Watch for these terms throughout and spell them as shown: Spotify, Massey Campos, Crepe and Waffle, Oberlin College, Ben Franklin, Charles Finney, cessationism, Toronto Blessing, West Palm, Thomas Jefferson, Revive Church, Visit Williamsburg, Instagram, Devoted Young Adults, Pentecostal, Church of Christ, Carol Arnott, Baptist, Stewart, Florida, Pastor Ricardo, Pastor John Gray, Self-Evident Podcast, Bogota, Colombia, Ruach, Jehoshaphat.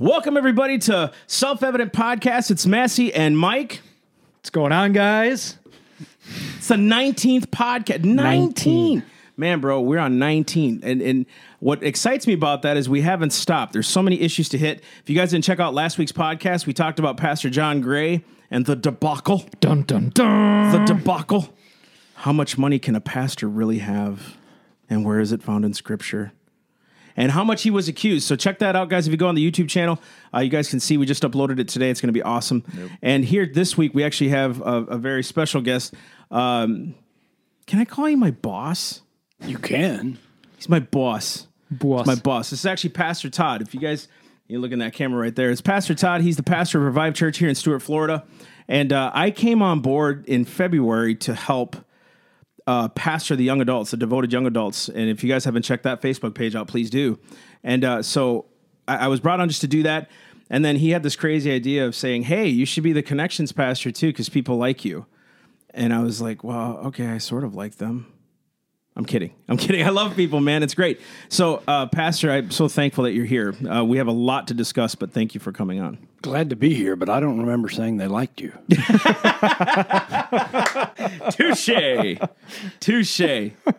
Welcome, everybody, to Self-Evident Podcast. It's Massey and Mike. What's going on, guys? It's the 19th podcast. 19. Man, bro, we're on 19. And what excites me about that is we haven't stopped. There's so many issues to hit. If you guys didn't check out last week's podcast, we talked about Pastor John Gray and the debacle. Dun, dun, dun. The debacle. How much money can a pastor really have? And where is it found in Scripture? And how much he was accused. So check that out, guys. If you go on the YouTube channel, you guys can see we just uploaded it today. It's going to be awesome. Yep. And here this week, we actually have a very special guest. Can I call you my boss? You can. He's my boss. Boss. He's my boss. This is actually Pastor Todd. If you guys, you look in that camera right there. It's Pastor Todd. He's the pastor of Revive Church here in Stewart, Florida. And I came on board in February to help pastor the young adults, the Devoted Young Adults. And if you guys haven't checked that Facebook page out, please do. And so I was brought on just to do that. And then he had this crazy idea of saying, hey, you should be the connections pastor too, because people like you. And I was like, well, okay, I sort of like them. I'm kidding. I love people, man. It's great. So, Pastor, I'm so thankful that you're here. We have a lot to discuss, but thank you for coming on. Glad to be here, but I don't remember saying they liked you. Touche.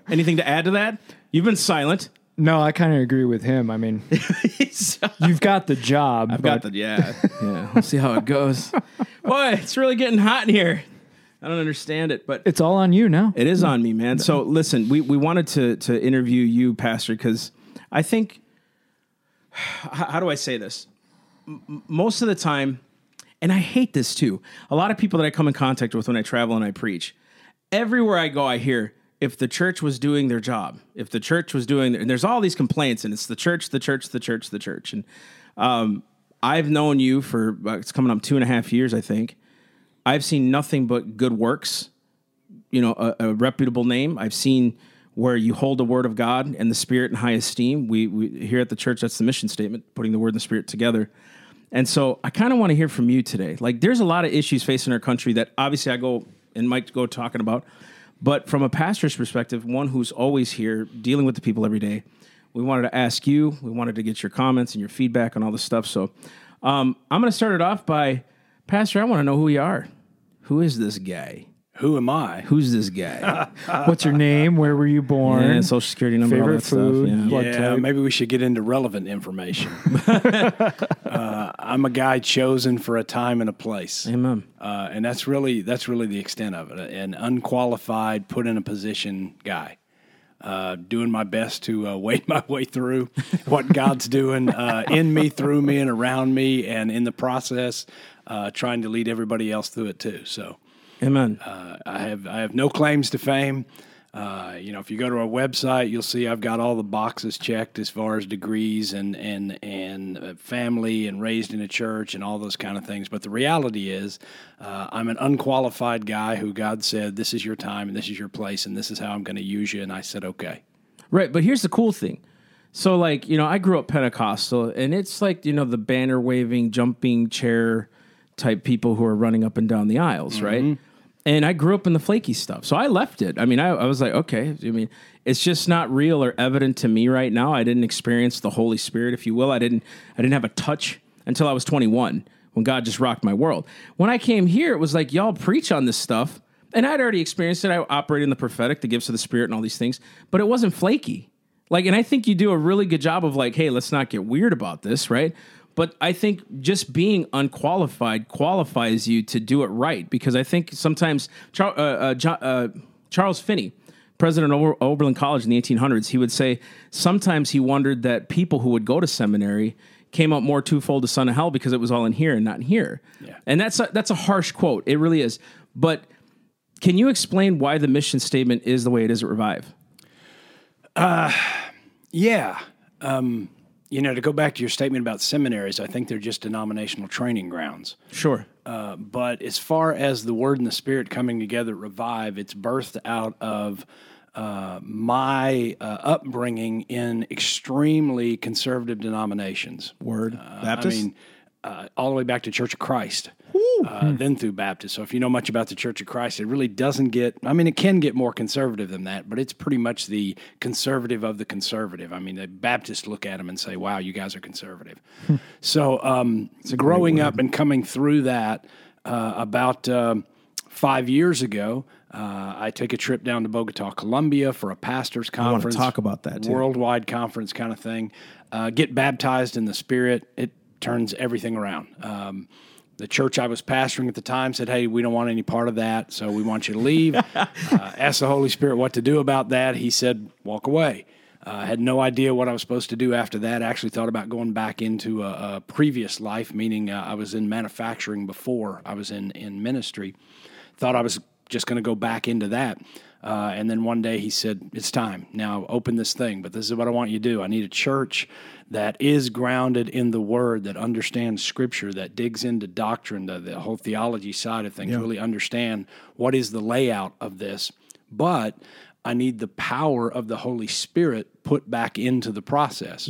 Anything to add to that? You've been silent. No, I kind of agree with him. I mean, you've got the job. I've got the, yeah. We'll see how it goes. Boy, it's really getting hot in here. I don't understand it, but it's all on you now. It is on me, man. So listen, we wanted to interview you, Pastor, because I think, how do I say this? Most of the time, and I hate this too, a lot of people that I come in contact with when I travel and I preach, everywhere I go, I hear, if the church was doing their job, if the church was doing, and there's all these complaints, and it's the church. And I've known you for, it's coming up 2.5 years, I think. I've seen nothing but good works, you know, a reputable name. I've seen where you hold the word of God and the Spirit in high esteem. We here at the church, that's the mission statement, putting the word and the Spirit together. And so I kind of want to hear from you today. Like, there's a lot of issues facing our country that obviously I go and Mike go talking about, but from a pastor's perspective, one who's always here dealing with the people every day, we wanted to ask you, we wanted to get your comments and your feedback on all this stuff. So I'm going to start it off by, Pastor, I want to know who you are. Who is this guy? Who am I? Who's this guy? What's your name? Where were you born? Yeah, social security number, favorite all that food, stuff. Yeah, maybe we should get into relevant information. I'm a guy chosen for a time and a place. Amen. And that's really the extent of it. An unqualified, put in a position guy. Doing my best to wade my way through what God's doing in me, through me, and around me, and in the process, trying to lead everybody else through it too. So, amen. I have no claims to fame. You know, if you go to our website, you'll see I've got all the boxes checked as far as degrees and family and raised in a church and all those kind of things. But the reality is, I'm an unqualified guy who God said, "This is your time and this is your place and this is how I'm going to use you." And I said, "Okay." Right, but here's the cool thing. So, like, you know, I grew up Pentecostal, and it's like, you know, the banner waving, jumping chair type people who are running up and down the aisles, right? And I grew up in the flaky stuff, so I left it. I mean, I was like, okay, I mean, it's just not real or evident to me right now. I didn't experience the Holy Spirit, if you will. I didn't have a touch until I was 21, when God just rocked my world. When I came here, it was like, y'all preach on this stuff, and I'd already experienced it. I operated in the prophetic, the gifts of the Spirit, and all these things, but it wasn't flaky. Like, and I think you do a really good job of like, hey, let's not get weird about this, right? But I think just being unqualified qualifies you to do it right, because I think sometimes Charles Finney, president of Oberlin College in the 1800s, he would say sometimes he wondered that people who would go to seminary came up more twofold to son of hell because it was all in here and not in here. Yeah. And that's a harsh quote. It really is. But can you explain why the mission statement is the way it is at Revive? You know, to go back to your statement about seminaries, I think they're just denominational training grounds. Sure. But as far as the Word and the Spirit coming together at Revive, it's birthed out of my upbringing in extremely conservative denominations. Word, Baptist? I mean, all the way back to Church of Christ. then through Baptist. So if you know much about the Church of Christ, it really doesn't get, I mean, it can get more conservative than that, but it's pretty much the conservative of the conservative. I mean, the Baptists look at them and say, wow, you guys are conservative. So growing up and coming through that, about 5 years ago, I took a trip down to Bogota, Colombia for a pastor's conference. I want to talk about that, too. Worldwide conference kind of thing. Get baptized in the Spirit. It turns everything around. The church I was pastoring at the time said, hey, we don't want any part of that, so we want you to leave. Asked the Holy Spirit what to do about that. He said, walk away. I had no idea what I was supposed to do after that. I actually thought about going back into a previous life, meaning I was in manufacturing before I was in ministry. Thought I was just going to go back into that. And then one day he said, it's time. Now open this thing, but this is what I want you to do. I need a church that is grounded in the Word, that understands Scripture, that digs into doctrine, the whole theology side of things, really understand what is the layout of this. But I need the power of the Holy Spirit put back into the process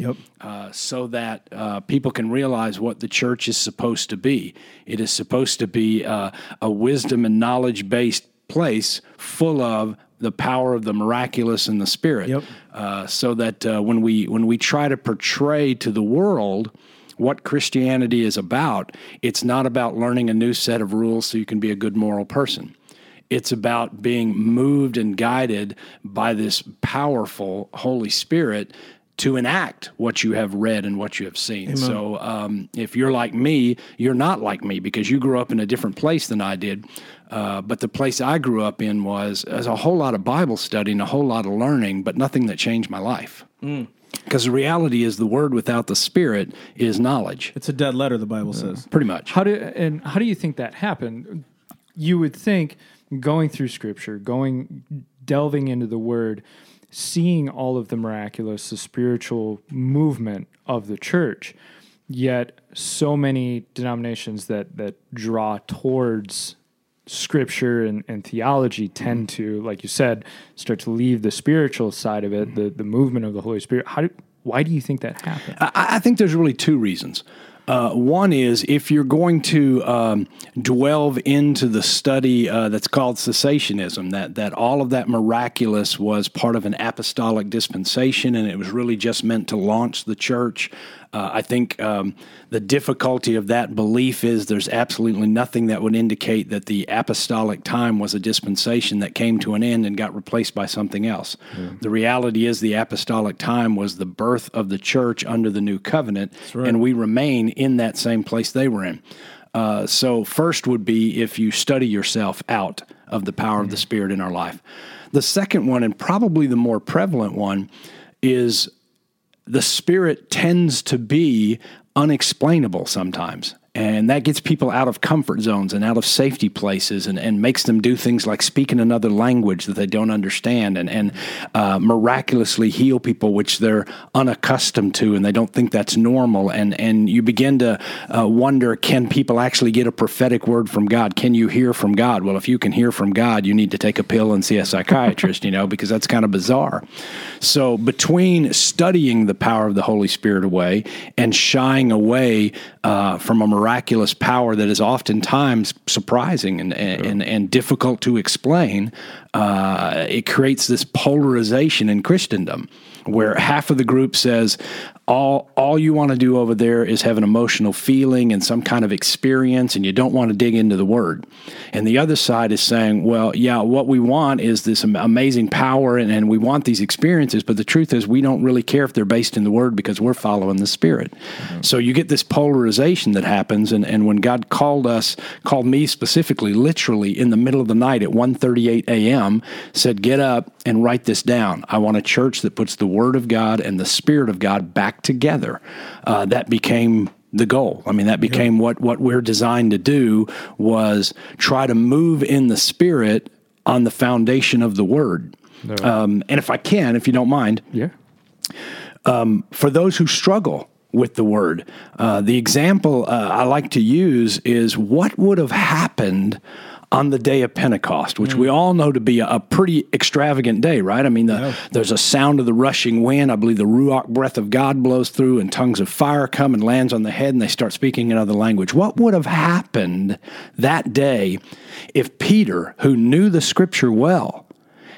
so that people can realize what the church is supposed to be. It is supposed to be a wisdom and knowledge-based place full of the power of the miraculous and the Spirit, so that when we try to portray to the world what Christianity is about, it's not about learning a new set of rules so you can be a good moral person. It's about being moved and guided by this powerful Holy Spirit to enact what you have read and what you have seen. Amen. So if you're like me, you're not like me because you grew up in a different place than I did. But the place I grew up in was a whole lot of Bible study and a whole lot of learning, but nothing that changed my life. Because the reality is the Word without the Spirit is knowledge. It's a dead letter, the Bible says. Pretty much. How do you think that happened? You would think going through Scripture, delving into the Word, seeing all of the miraculous, the spiritual movement of the church, yet so many denominations that draw towards Scripture and theology tend to, like you said, start to leave the spiritual side of it, the movement of the Holy Spirit. Why do you think that happened? I think there's really two reasons. One is if you're going to delve into the study that's called cessationism, that all of that miraculous was part of an apostolic dispensation and it was really just meant to launch the church. I think the difficulty of that belief is there's absolutely nothing that would indicate that the apostolic time was a dispensation that came to an end and got replaced by something else. Yeah. The reality is the apostolic time was the birth of the church under the new covenant, and we remain in that same place they were in. So first would be if you study yourself out of the power of the Spirit in our life. The second one, and probably the more prevalent one, is the Spirit tends to be unexplainable sometimes, and that gets people out of comfort zones and out of safety places and makes them do things like speak in another language that they don't understand and miraculously heal people, which they're unaccustomed to, and they don't think that's normal. And you begin to wonder, can people actually get a prophetic word from God? Can you hear from God? Well, if you can hear from God, you need to take a pill and see a psychiatrist, because that's kind of bizarre. So between studying the power of the Holy Spirit away and shying away from a miraculous power that is oftentimes surprising and difficult to explain, it creates this polarization in Christendom where half of the group says, all you want to do over there is have an emotional feeling and some kind of experience, and you don't want to dig into the Word. And the other side is saying, well, yeah, what we want is this amazing power, and we want these experiences, but the truth is we don't really care if they're based in the Word because we're following the Spirit. Mm-hmm. So you get this polarization that happens, and when God called me specifically, literally in the middle of the night at 1:38 a.m., said, get up and write this down. I want a church that puts the Word of God and the Spirit of God back together. That became the goal. I mean, that became what we're designed to do, was try to move in the Spirit on the foundation of the Word. No. And if I can, if you don't mind, for those who struggle with the Word, the example I like to use is what would have happened on the day of Pentecost, which we all know to be a pretty extravagant day, right? I mean, there's a sound of the rushing wind. I believe the Ruach breath of God blows through, and tongues of fire come and lands on the head, and they start speaking another language. What would have happened that day if Peter, who knew the Scripture well,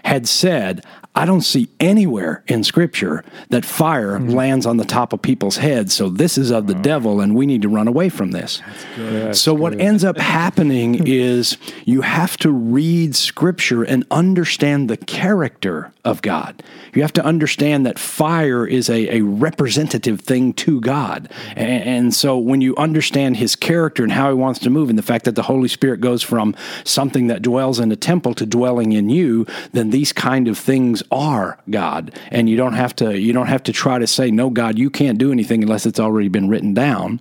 had said, I don't see anywhere in Scripture that fire lands on the top of people's heads, so this is of the devil, and we need to run away from this. That's good. So what ends up happening is you have to read Scripture and understand the character of God. You have to understand that fire is a representative thing to God. And so when you understand His character and how He wants to move, and the fact that the Holy Spirit goes from something that dwells in a temple to dwelling in you, then these kind of things are God, and you don't have to try to say, no, God, you can't do anything unless it's already been written down.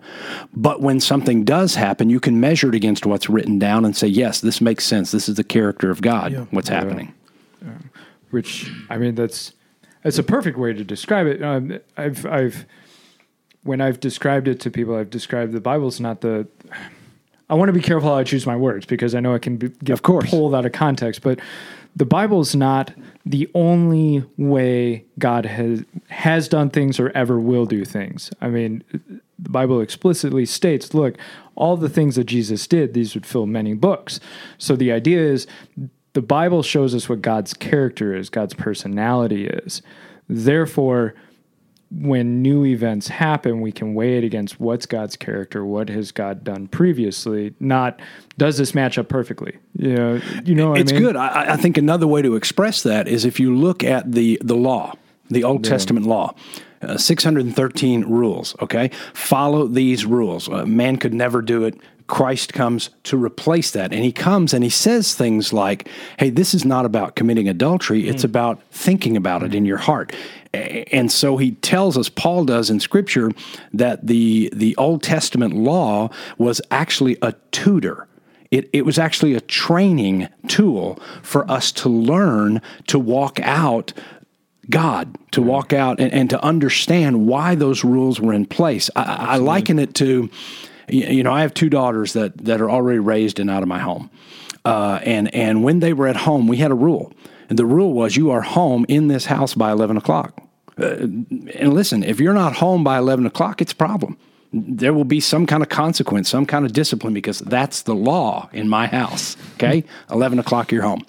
But when something does happen, you can measure it against what's written down and say, yes, this makes sense. This is the character of God, what's happening. Which, I mean, that's a perfect way to describe it. When I've described it to people, I've described the Bible's not the... I want to be careful how I choose my words, because I know I can get pulled out of context, but the Bible is not the only way God has done things or ever will do things. I mean, the Bible explicitly states, look, all the things that Jesus did, these would fill many books. So the idea is the Bible shows us what God's character is, God's personality is. Therefore, when new events happen, we can weigh it against what's God's character, what has God done previously, not does this match up perfectly? You know what I mean? It's good. I think another way to express that is if you look at the law, the Old Testament law, 613 rules, okay? Follow these rules. Man could never do it. Christ comes to replace that, and He comes and He says things like, hey, this is not about committing adultery, it's about thinking about it in your heart. And so He tells us, Paul does in Scripture, that the Old Testament law was actually a tutor. It was actually a training tool for us to learn to walk out God, to walk out and to understand why those rules were in place. I liken it to... You know, I have two daughters that are already raised and out of my home. And when they were at home, we had a rule. And the rule was, you are home in this house by 11 o'clock. And listen, if you're not home by 11 o'clock, it's a problem. There will be some kind of consequence, some kind of discipline, because that's the law in my house, okay? 11 o'clock, you're home.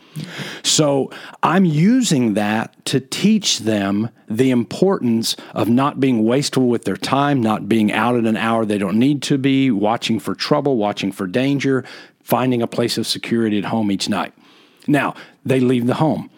So I'm using that to teach them the importance of not being wasteful with their time, not being out at an hour they don't need to be, watching for trouble, watching for danger, finding a place of security at home each night. Now, they leave the home.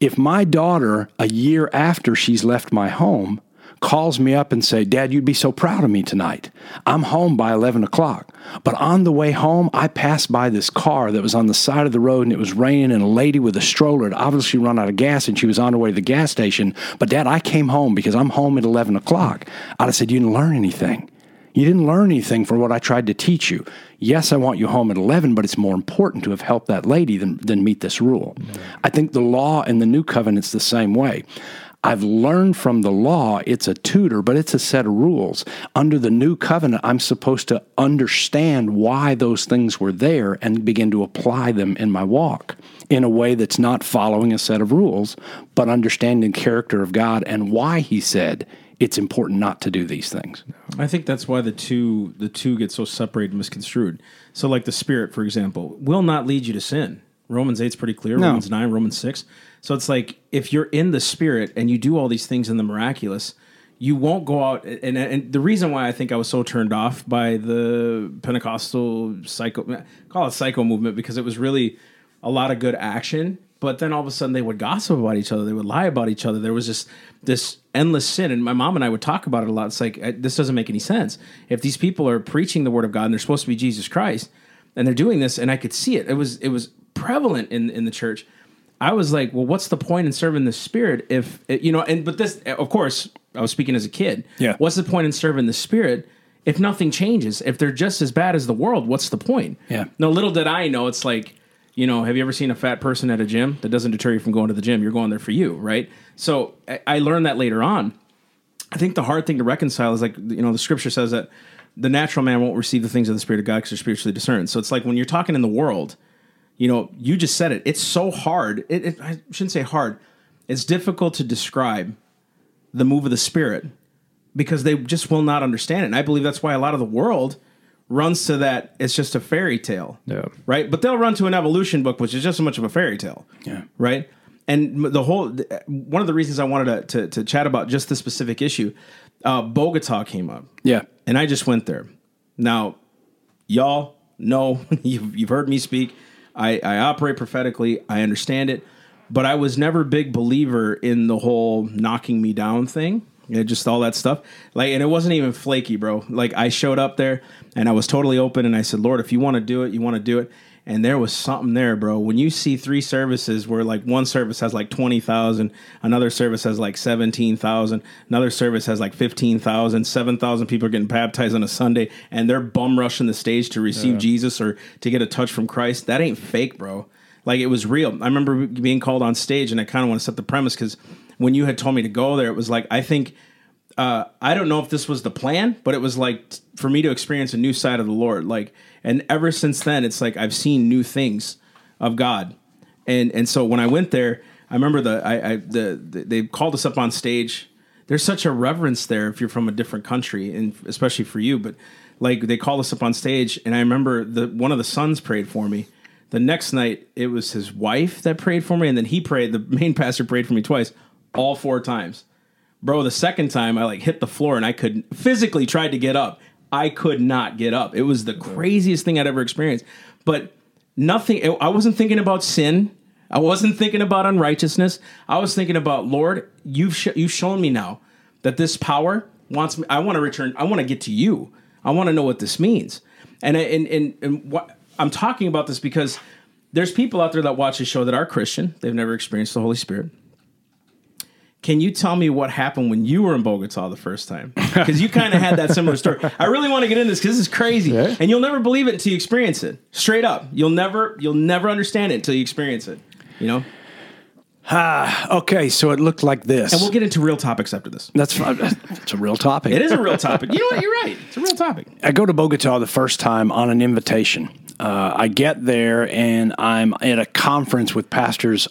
If my daughter, a year after she's left my home, calls me up and say, Dad, you'd be so proud of me tonight. I'm home by 11 o'clock. But on the way home, I passed by this car that was on the side of the road, and it was raining, and a lady with a stroller had obviously run out of gas, and she was on her way to the gas station. But Dad, I came home because I'm home at 11 o'clock. I'd have said, you didn't learn anything. You didn't learn anything for what I tried to teach you. Yes, I want you home at 11, but it's more important to have helped that lady than meet this rule. I think the law and the new covenant's the same way. I've learned from the law, it's a tutor, but it's a set of rules. Under the new covenant, I'm supposed to understand why those things were there and begin to apply them in my walk in a way that's not following a set of rules, but understanding the character of God and why He said it's important not to do these things. I think that's why the two get so separated and misconstrued. So like the Spirit, for example, will not lead you to sin. Romans 8 is pretty clear, Romans 9, Romans 6. So it's like if you're in the Spirit and you do all these things in the miraculous, you won't go out. And the reason why I think I was so turned off by the Pentecostal psycho movement, because it was really a lot of good action. But then all of a sudden they would gossip about each other. They would lie about each other. There was just this endless sin. And my mom and I would talk about it a lot. It's like, this doesn't make any sense. If these people are preaching the word of God and they're supposed to be Jesus Christ and they're doing this, and I could see it. It was prevalent in the church. I was like, well, what's the point in serving the Spirit if, you know, but this, of course, I was speaking as a kid. Yeah. What's the point in serving the Spirit if nothing changes? If they're just as bad as the world, what's the point? Yeah. Now, little did I know, it's like, you know, have you ever seen a fat person at a gym? That doesn't deter you from going to the gym. You're going there for you, right? So I learned that later on. I think the hard thing to reconcile is, like, you know, the Scripture says that the natural man won't receive the things of the Spirit of God because they're spiritually discerned. So it's like when you're talking in the world, you know, you just said it. It's so hard. I shouldn't say hard. It's difficult to describe the move of the Spirit because they just will not understand it. And I believe that's why a lot of the world runs to that. It's just a fairy tale, yeah, right? But they'll run to an evolution book, which is just as much of a fairy tale, yeah, right? And the whole one of the reasons I wanted to chat about just this specific issue, Bogota came up, yeah, and I just went there. Now, y'all know you've heard me speak. I operate prophetically. I understand it, but I was never a big believer in the whole knocking me down thing. Yeah, just all that stuff. Like, and it wasn't even flaky, bro. Like, I showed up there and I was totally open and I said, Lord, if you want to do it, you want to do it. And there was something there, bro. When you see three services where like one service has like 20,000, another service has like 17,000, another service has like 15,000, 7,000 people are getting baptized on a Sunday and they're bum rushing the stage to receive Jesus or to get a touch from Christ. That ain't fake, bro. Like, it was real. I remember being called on stage and I kind of want to set the premise because when you had told me to go there, it was like, I think, I don't know if this was the plan, but it was like for me to experience a new side of the Lord. Like, and ever since then, it's like, I've seen new things of God. And so when I went there, I remember they called us up on stage. There's such a reverence there if you're from a different country, and especially for you, but like they called us up on stage. And I remember one of the sons prayed for me. The next night it was his wife that prayed for me. And then he prayed, the main pastor prayed for me twice. All four times. Bro, the second time I like hit the floor and I couldn't physically tried to get up. I could not get up. It was the craziest thing I'd ever experienced. But I wasn't thinking about sin. I wasn't thinking about unrighteousness. I was thinking about, Lord, you've shown me now that this power wants me. I want to return. I want to get to you. I want to know what this means. And what I'm talking about this because there's people out there that watch this show that are Christian. They've never experienced the Holy Spirit. Can you tell me what happened when you were in Bogota the first time? Because you kind of had that similar story. I really want to get into this because this is crazy. Yeah. And you'll never believe it until you experience it. Straight up. You'll never understand it until you experience it. You know? Okay, so it looked like this. And we'll get into real topics after this. That's fine. It's a real topic. It is a real topic. You know what? You're right. It's a real topic. I go to Bogota the first time on an invitation. I get there and I'm at a conference with pastors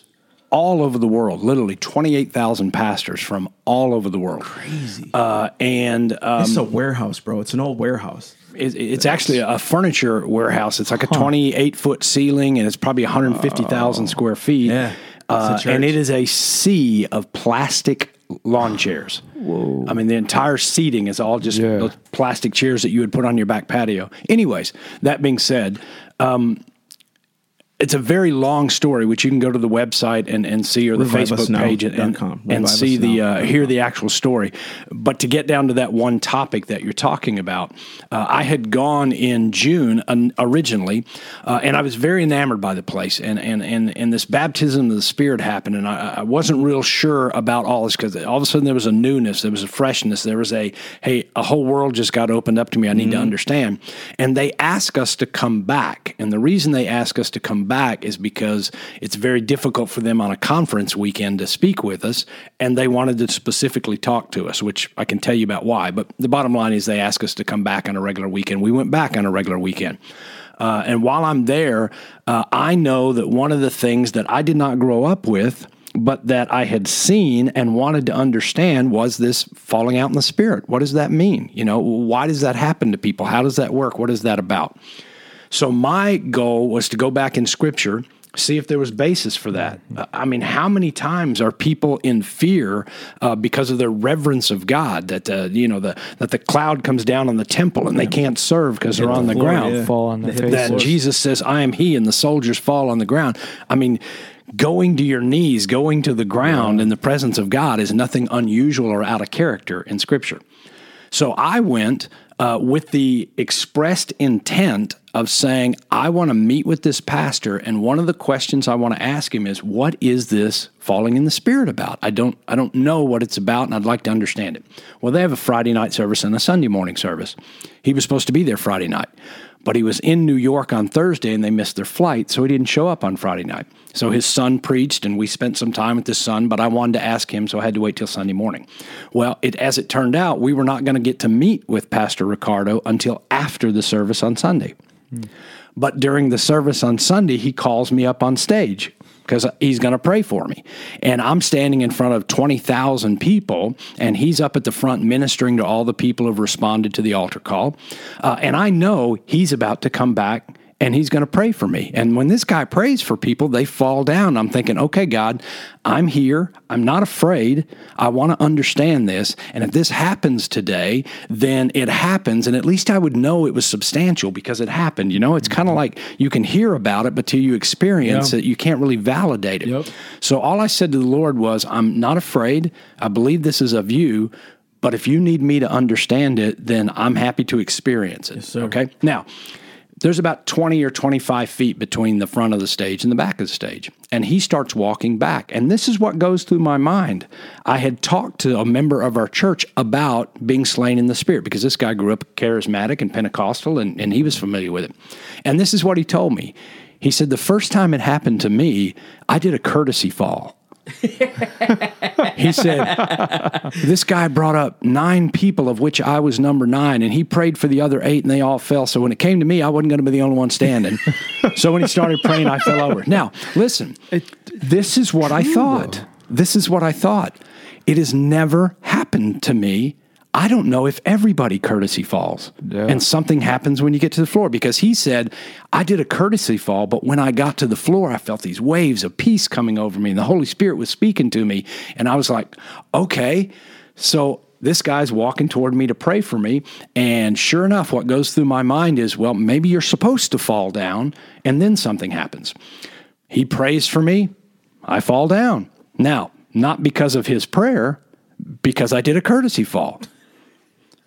all over the world, literally 28,000 pastors from all over the world. Crazy. It's a warehouse, bro. It's an old warehouse. It's actually a furniture warehouse. It's like a 28-foot ceiling, and it's probably 150,000 square feet. Yeah. And it is a sea of plastic lawn chairs. Whoa. I mean, the entire seating is all just plastic chairs that you would put on your back patio. Anyways, that being said, it's a very long story, which you can go to the website and see, or the Facebook page and see hear the actual story. But to get down to that one topic that you're talking about, I had gone in June originally, and I was very enamored by the place. And this baptism of the Spirit happened, and I wasn't real sure about all this because all of a sudden there was a newness, there was a freshness, there was a whole world just got opened up to me. I need to understand. And they asked us to come back, and the reason they asked us to come back is because it's very difficult for them on a conference weekend to speak with us, and they wanted to specifically talk to us, which I can tell you about why. But the bottom line is they asked us to come back on a regular weekend. We went back on a regular weekend. And while I'm there, I know that one of the things that I did not grow up with, but that I had seen and wanted to understand, was this falling out in the Spirit. What does that mean? You know, why does that happen to people? How does that work? What is that about? So my goal was to go back in Scripture, see if there was basis for that. I mean, how many times are people in fear because of their reverence of God that that the cloud comes down on the temple and they can't serve because they're on the ground? Fall on their face. That Jesus says, "I am He," and the soldiers fall on the ground. I mean, going to your knees, going to the ground in the presence of God is nothing unusual or out of character in Scripture. So I went with the expressed intent of saying, I want to meet with this pastor, and one of the questions I want to ask him is, what is this falling in the Spirit about? I don't know what it's about, and I'd like to understand it. Well, they have a Friday night service and a Sunday morning service. He was supposed to be there Friday night, but he was in New York on Thursday, and they missed their flight, so he didn't show up on Friday night. So his son preached, and we spent some time with his son, but I wanted to ask him, so I had to wait till Sunday morning. Well, as it turned out, we were not going to get to meet with Pastor Ricardo until after the service on Sunday. But during the service on Sunday, he calls me up on stage because he's going to pray for me. And I'm standing in front of 20,000 people, and he's up at the front ministering to all the people who have responded to the altar call. And I know he's about to come back, and he's going to pray for me. And when this guy prays for people, they fall down. I'm thinking, okay, God, I'm here. I'm not afraid. I want to understand this. And if this happens today, then it happens. And at least I would know it was substantial because it happened. You know, it's kind of like you can hear about it, but till you experience it, you can't really validate it. Yep. So all I said to the Lord was, I'm not afraid. I believe this is of you. But if you need me to understand it, then I'm happy to experience it. Yes, sir. Okay? Now, there's about 20 or 25 feet between the front of the stage and the back of the stage. And he starts walking back. And this is what goes through my mind. I had talked to a member of our church about being slain in the Spirit because this guy grew up charismatic and Pentecostal, and he was familiar with it. And this is what he told me. He said, the first time it happened to me, I did a courtesy fall. He said, this guy brought up 9 people, of which I was number 9, and he prayed for the other 8, and they all fell. So when it came to me, I wasn't going to be the only one standing. So when he started praying, I fell over. Now, listen, this is what I thought. This is what I thought. It has never happened to me. I don't know if everybody courtesy falls. Yeah. And something happens when you get to the floor. Because he said, I did a courtesy fall, but when I got to the floor, I felt these waves of peace coming over me. And the Holy Spirit was speaking to me. And I was like, okay, so this guy's walking toward me to pray for me. And sure enough, what goes through my mind is, well, maybe you're supposed to fall down. And then something happens. He prays for me. I fall down. Now, not because of his prayer, because I did a courtesy fall.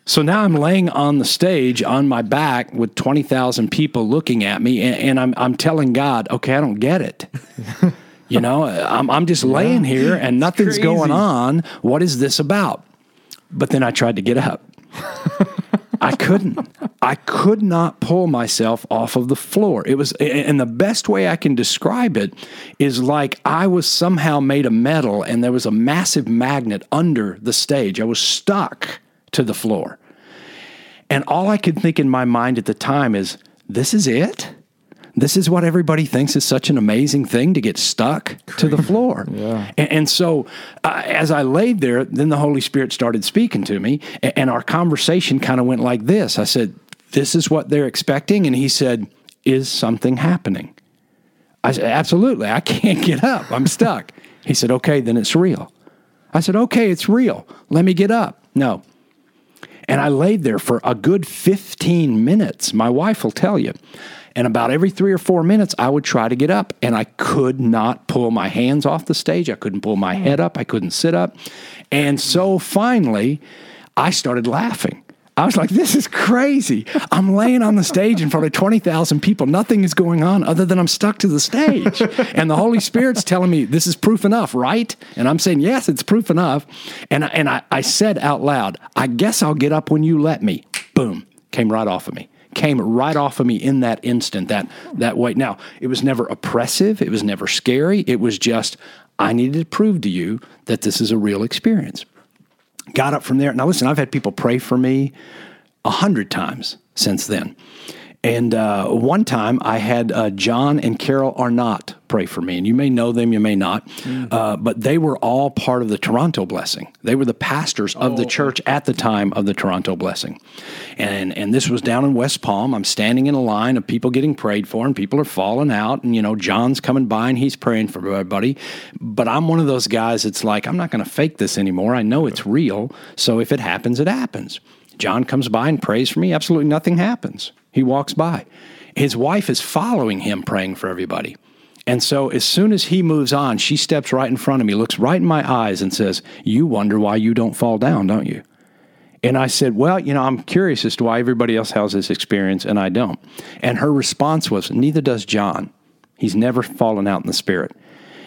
So now I'm laying on the stage on my back with 20,000 people looking at me, and I'm telling God, okay, I don't get it. You know, I'm just laying here, and nothing's going on. What is this about? But then I tried to get up. I couldn't. I could not pull myself off of the floor. It was, and the best way I can describe it is like I was somehow made of metal, and there was a massive magnet under the stage. I was stuck to the floor. And all I could think in my mind at the time is, this is it? This is what everybody thinks is such an amazing thing, to get stuck to the floor. Yeah. And so as I laid there, then the Holy Spirit started speaking to me, and our conversation kind of went like this. I said, this is what they're expecting. And he said, is something happening? I said, absolutely. I can't get up. I'm stuck. He said, okay, then it's real. I said, okay, it's real. Let me get up. No. And I laid there for a good 15 minutes. My wife will tell you. And about every 3 or 4 minutes, I would try to get up, and I could not pull my hands off the stage. I couldn't pull my head up. I couldn't sit up. And so finally, I started laughing. I was like, this is crazy. I'm laying on the stage in front of 20,000 people. Nothing is going on other than I'm stuck to the stage. And the Holy Spirit's telling me, this is proof enough, right? And I'm saying, yes, it's proof enough. And I said out loud, I guess I'll get up when you let me. Boom. Came right off of me in that instant, that way. Now, it was never oppressive. It was never scary. It was just, I needed to prove to you that this is a real experience. Got up from there. Now, listen, I've had people pray for me 100 times since then. And one time I had John and Carol Arnott pray for me. And you may know them, you may not. Mm-hmm. But they were all part of the Toronto Blessing. They were the pastors of the church at the time of the Toronto Blessing. And this was down in West Palm. I'm standing in a line of people getting prayed for, and people are falling out. And, you know, John's coming by, and he's praying for everybody. But I'm one of those guys that's like, I'm not going to fake this anymore. I know it's real. So if it happens, it happens. John comes by and prays for me. Absolutely nothing happens. He walks by. His wife is following him, praying for everybody. And so as soon as he moves on, she steps right in front of me, looks right in my eyes, and says, you wonder why you don't fall down, don't you? And I said, well, you know, I'm curious as to why everybody else has this experience and I don't. And her response was, neither does John. He's never fallen out in the Spirit.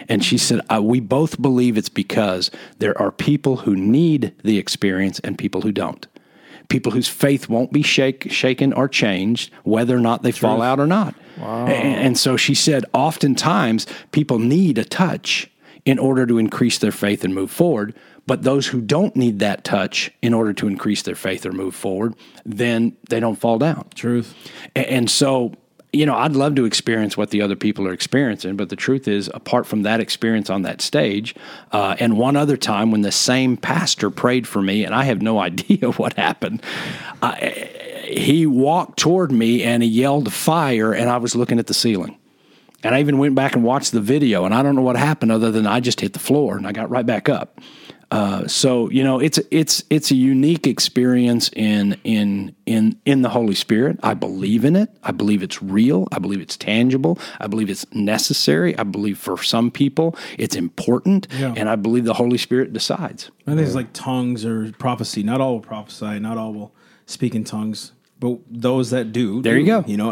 And she said, we both believe it's because there are people who need the experience and people who don't. People whose faith won't be shaken or changed, whether or not they fall out or not. Wow. And so she said, oftentimes people need a touch in order to increase their faith and move forward, but those who don't need that touch in order to increase their faith or move forward, then they don't fall down. Truth. And so you know, I'd love to experience what the other people are experiencing, but the truth is, apart from that experience on that stage, and one other time when the same pastor prayed for me, and I have no idea what happened, he walked toward me and he yelled fire, and I was looking at the ceiling. And I even went back and watched the video, and I don't know what happened other than I just hit the floor and I got right back up. So, you know, it's a unique experience in the Holy Spirit. I believe in it. I believe it's real. I believe it's tangible. I believe it's necessary. I believe for some people it's important, and I believe the Holy Spirit decides. I think it's like tongues or prophecy. Not all will prophesy. Not all will speak in tongues, but those that do. There you go. You know,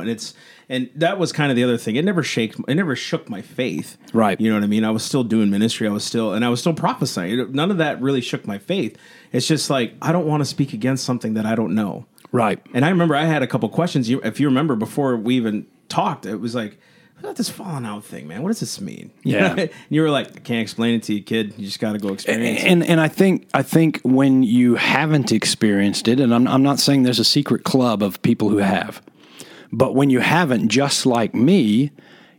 and that was kind of the other thing. It never shook my faith. Right. You know what I mean? I was still doing ministry. I was still prophesying. None of that really shook my faith. It's just like, I don't want to speak against something that I don't know. Right. And I remember I had a couple questions. If you remember, before we even talked, it was like, what about this falling out thing, man? What does this mean? Yeah. And you were like, I can't explain it to you, kid. You just got to go experience it. And I think when you haven't experienced it, and I'm not saying there's a secret club of people who have, but when you haven't, just like me,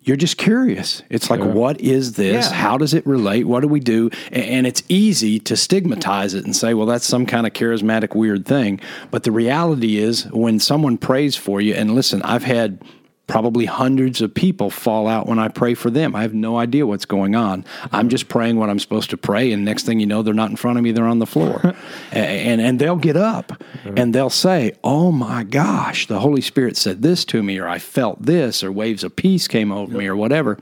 you're just curious. It's like, what is this? Yeah. How does it relate? What do we do? And it's easy to stigmatize it and say, well, that's some kind of charismatic weird thing. But the reality is, when someone prays for you, and listen, I've had probably hundreds of people fall out when I pray for them. I have no idea what's going on. I'm just praying what I'm supposed to pray, and next thing you know, they're not in front of me, they're on the floor. and they'll get up, and they'll say, oh my gosh, the Holy Spirit said this to me, or I felt this, or waves of peace came over me, or whatever.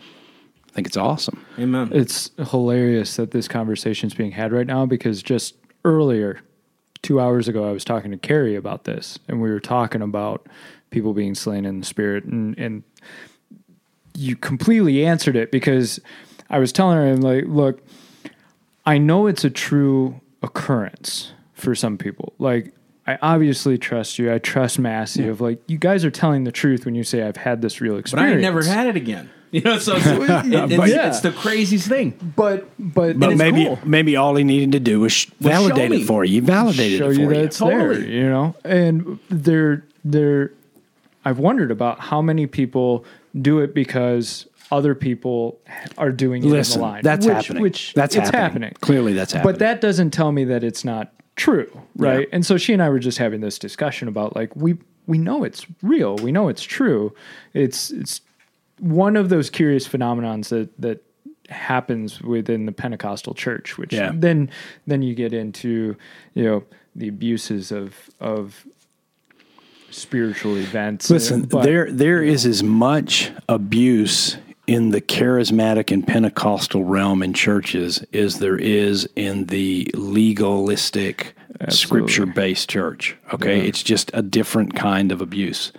I think it's awesome. Amen. It's hilarious that this conversation is being had right now, because just earlier, 2 hours ago, I was talking to Carrie about this, and we were talking about people being slain in the spirit, and you completely answered it, because I was telling her, I'm like, look, I know it's a true occurrence for some people. Like, I obviously trust you. I trust Massey of like, you guys are telling the truth when you say I've had this real experience. But I never had it again. You know, it's the craziest thing. But maybe all he needed to do was validate it for you. It's there, you know, and I've wondered about how many people do it because other people are doing it in the line. That's happening. Clearly that's happening. But that doesn't tell me that it's not true, right? Yeah. And so she and I were just having this discussion about, like, we know it's real. We know it's true. It's one of those curious phenomenons that happens within the Pentecostal church, which then you get into, you know, the abuses of spiritual events. Listen, there is as much abuse in the charismatic and Pentecostal realm in churches as there is in the legalistic, scripture-based church. Okay, It's just a different kind of abuse.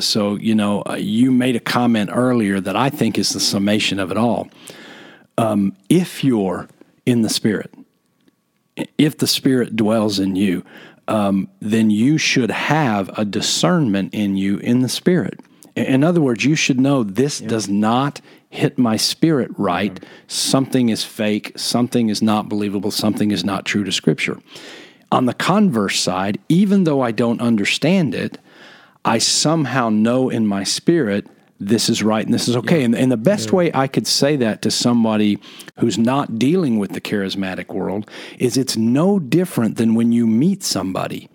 So, you know, you made a comment earlier that I think is the summation of it all. If you're in the Spirit, if the Spirit dwells in you, then you should have a discernment in you in the Spirit. In other words, you should know this does not hit my spirit right. Yeah. Something is fake. Something is not believable. Something is not true to Scripture. On the converse side, even though I don't understand it, I somehow know in my spirit this is right and this is okay. Yeah. And the best way I could say that to somebody who's not dealing with the charismatic world is it's no different than when you meet somebody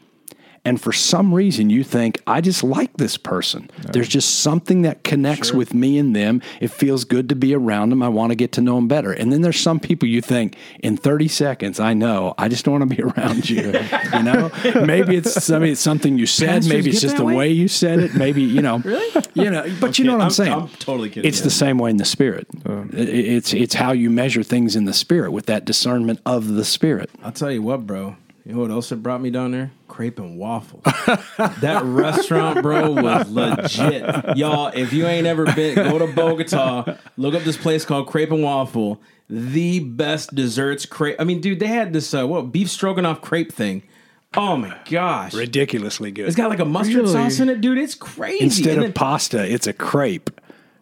and for some reason you think, I just like this person. Yeah. There's just something that connects with me and them. It feels good to be around them. I want to get to know them better. And then there's some people you think, in 30 seconds, I know, I just don't want to be around you. You know, maybe it's something you said. Pastors, maybe it's just the way you said it. Maybe, you know. Really? You know, but okay, you know what I'm saying? I'm totally kidding. It's the same way in the Spirit. It's how you measure things in the Spirit, with that discernment of the Spirit. I'll tell you what, bro. You know what else that brought me down there? Crepe and Waffle. That restaurant, bro, was legit. Y'all, if you ain't ever been, go to Bogota, look up this place called Crepe and Waffle. The best desserts crepe. I mean, dude, they had this beef stroganoff crepe thing. Oh my gosh. Ridiculously good. It's got like a mustard sauce in it, dude. It's crazy. Instead of pasta, it's a crepe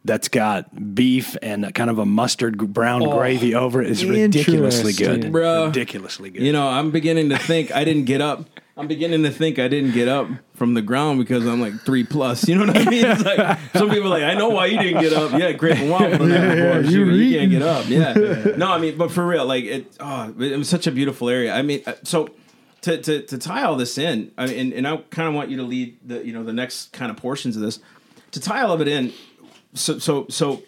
that's got beef and kind of a mustard brown gravy over it. It's ridiculously good. Bro, ridiculously good. You know, I'm beginning to think I didn't get up I'm beginning to think I didn't get up from the ground because I'm like 3+. You know what I mean? It's like, some people are like, I know why you didn't get up. Yeah, Crepe and Waffle. You can't get up. Yeah. No, I mean, but for real, like it was such a beautiful area. I mean, so to tie all this in, I mean, and I kind of want you to lead the, you know, the next kind of portions of this. To tie all of it in, so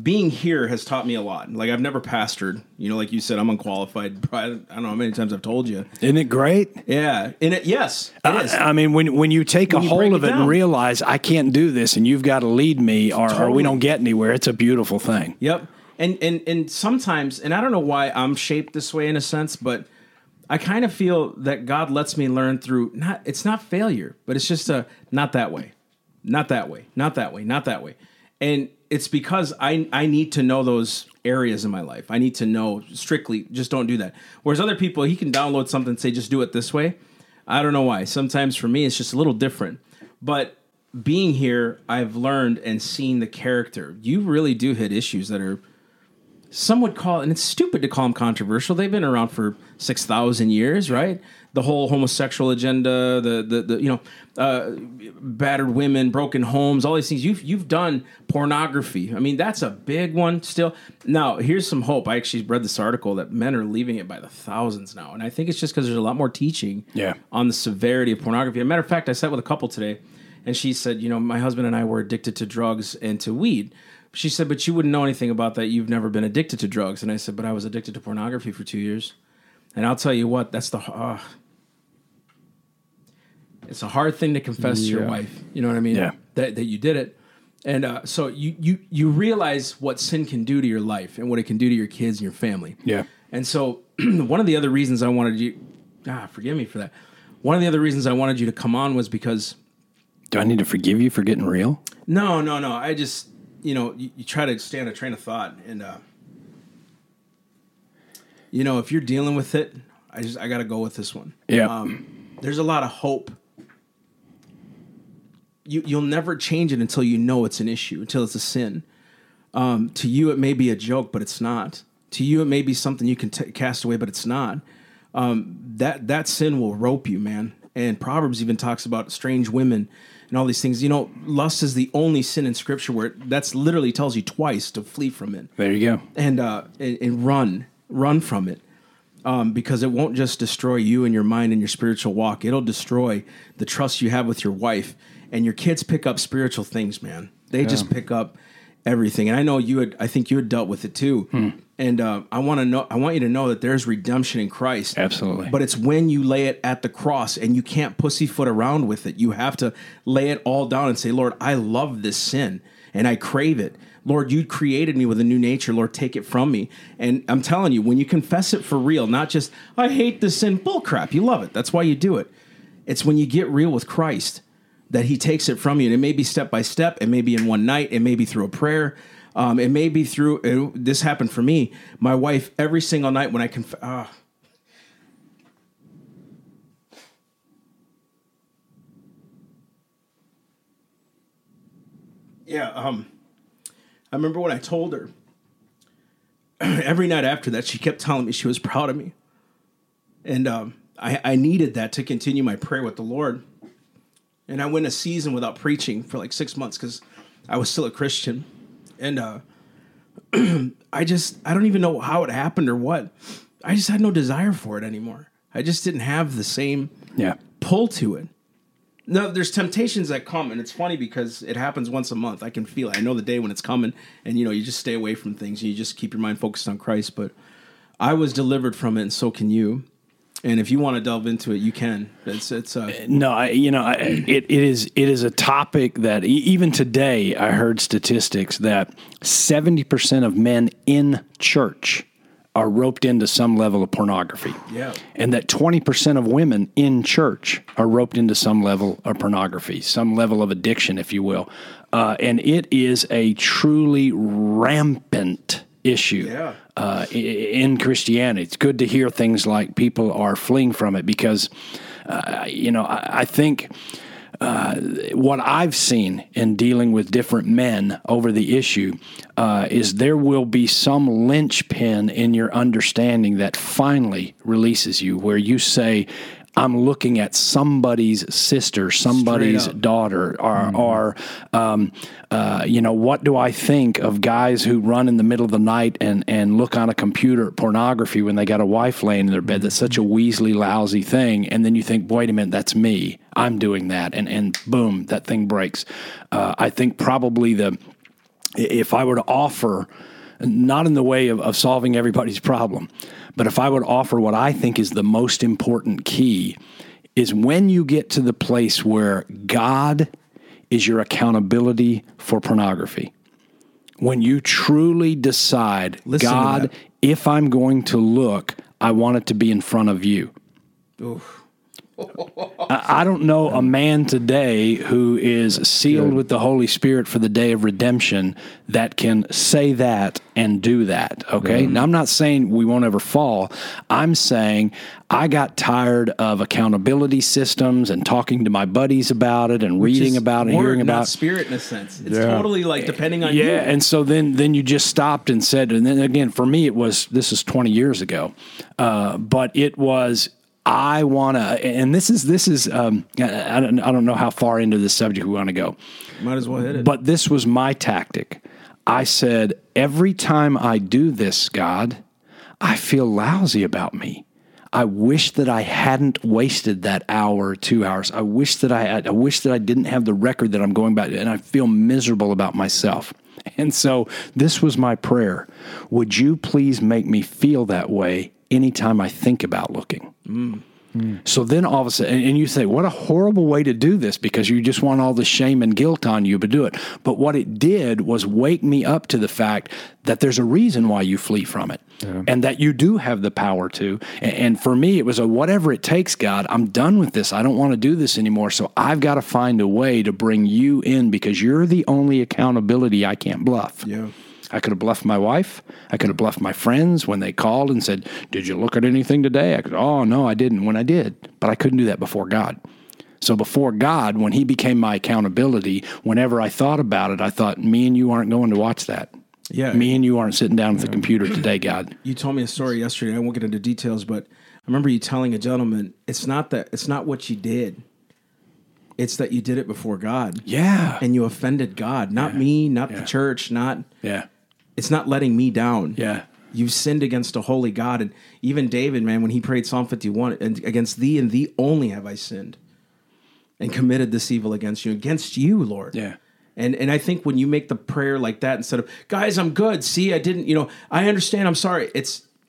being here has taught me a lot. Like, I've never pastored. You know, like you said, I'm unqualified. I don't know how many times I've told you. Isn't it great? Yeah. And yes, it is. I mean, when you take a hold of it and realize, I can't do this, and you've got to lead me, or we don't get anywhere, it's a beautiful thing. Yep. And sometimes, and I don't know why I'm shaped this way in a sense, but I kind of feel that God lets me learn through, it's not failure, but it's just not that way. And it's because I need to know those areas in my life. I need to know strictly, just don't do that. Whereas other people, he can download something and say, just do it this way. I don't know why. Sometimes for me, it's just a little different. But being here, I've learned and seen the character. You really do hit issues that are, some would call, and it's stupid to call them controversial. They've been around for 6,000 years, right? The whole homosexual agenda, the battered women, broken homes, all these things. You've done pornography. I mean, that's a big one still. Now, here's some hope. I actually read this article that men are leaving it by the thousands now, and I think it's just because there's a lot more teaching on the severity of pornography. As a matter of fact, I sat with a couple today, and she said, you know, my husband and I were addicted to drugs and to weed. She said, but you wouldn't know anything about that. You've never been addicted to drugs. And I said, but I was addicted to pornography for 2 years. And I'll tell you what, that's it's a hard thing to confess to your wife. You know what I mean? Yeah. That you did it. And so you realize what sin can do to your life and what it can do to your kids and your family. Yeah. And so one of the other reasons I wanted you, forgive me for that. One of the other reasons I wanted you to come on was because. Do I need to forgive you for getting real? No. I just. You know, you try to stay on a train of thought, and you know, if you're dealing with it, I got to go with this one. Yeah, there's a lot of hope. You'll never change it until you know it's an issue, until it's a sin. To you, it may be a joke, but it's not. To you, it may be something you can cast away, but it's not. That sin will rope you, man. And Proverbs even talks about strange women and all these things. You know, lust is the only sin in Scripture where that's literally tells you twice to flee from it. There you go. And run from it, because it won't just destroy you and your mind and your spiritual walk. It'll destroy the trust you have with your wife. And your kids pick up spiritual things, man. They just pick up everything. And I know I think you had dealt with it too. And I want you to know that there's redemption in Christ. Absolutely. But it's when you lay it at the cross and you can't pussyfoot around with it. You have to lay it all down and say, Lord, I love this sin and I crave it. Lord, you created me with a new nature. Lord, take it from me. And I'm telling you, when you confess it for real, not just, I hate this sin, bullcrap. You love it. That's why you do it. It's when you get real with Christ that he takes it from you. And it may be step by step. It may be in one night. It may be through a prayer. It may be through, this happened for me, my wife, every single night when I confess. I remember when I told her, every night after that, she kept telling me she was proud of me. And I needed that to continue my prayer with the Lord. And I went a season without preaching for like 6 months because I was still a Christian. And I don't even know how it happened or what. I just had no desire for it anymore. I just didn't have the same pull to it. Now, there's temptations that come, and it's funny because it happens once a month. I can feel it. I know the day when it's coming, and, you know, you just stay away from things. And you just keep your mind focused on Christ. But I was delivered from it, and so can you. And if you want to delve into it, you can. It is a topic that even today I heard statistics that 70% of men in church are roped into some level of pornography. Yeah. And that 20% of women in church are roped into some level of pornography, some level of addiction, if you will. And it is a truly rampant issue in Christianity. It's good to hear things like people are fleeing from it because, I think what I've seen in dealing with different men over the issue is there will be some linchpin in your understanding that finally releases you, where you say, I'm looking at somebody's sister, somebody's daughter, or you know, what do I think of guys who run in the middle of the night and look on a computer at pornography when they got a wife laying in their bed? That's such a Weasley, lousy thing. And then you think, wait a minute, that's me. I'm doing that. And boom, that thing breaks. I think probably if I were to offer, not in the way of solving everybody's problem, but if I would offer what I think is the most important key is when you get to the place where God is your accountability for pornography. When you truly decide, God, if I'm going to look, I want it to be in front of you. Oof. I don't know a man today who is sealed with the Holy Spirit for the day of redemption that can say that and do that, okay? Now, I'm not saying we won't ever fall. I'm saying I got tired of accountability systems and talking to my buddies about it and reading about it and hearing about it. It's spirit in a sense. It's totally like depending on you. Yeah, and so then you just stopped and said, and then again, for me, it was, this is 20 years ago, but it was, I want to, and this is I don't know how far into this subject we want to go. Might as well hit it. But this was my tactic. I said, every time I do this, God, I feel lousy about me. I wish that I hadn't wasted that hour or 2 hours. I wish that I didn't have the record that I'm going back, and I feel miserable about myself. And so this was my prayer. Would you please make me feel that way anytime I think about looking? So then all of a sudden, and you say, what a horrible way to do this, because you just want all the shame and guilt on you, but do it. But what it did was wake me up to the fact that there's a reason why you flee from it, and that you do have the power to. And for me, it was a whatever it takes, God, I'm done with this. I don't want to do this anymore. So I've got to find a way to bring you in, because you're the only accountability I can't bluff. Yeah. I could have bluffed my wife. I could have bluffed my friends when they called and said, did you look at anything today? I could, oh, no, I didn't, when I did. But I couldn't do that before God. So before God, when he became my accountability, whenever I thought about it, I thought, me and you aren't going to watch that. Yeah. Me and you aren't sitting down at the computer today, God. You told me a story yesterday. I won't get into details, but I remember you telling a gentleman, it's not what you did. It's that you did it before God. Yeah. And you offended God, not me, not the church, not... Yeah. It's not letting me down. Yeah. You've sinned against a holy God. And even David, man, when he prayed Psalm 51, and against thee and thee only have I sinned and committed this evil against you, Lord. Yeah. And I think when you make the prayer like that, instead of, guys, I'm good. See, I didn't, you know, I understand. I'm sorry.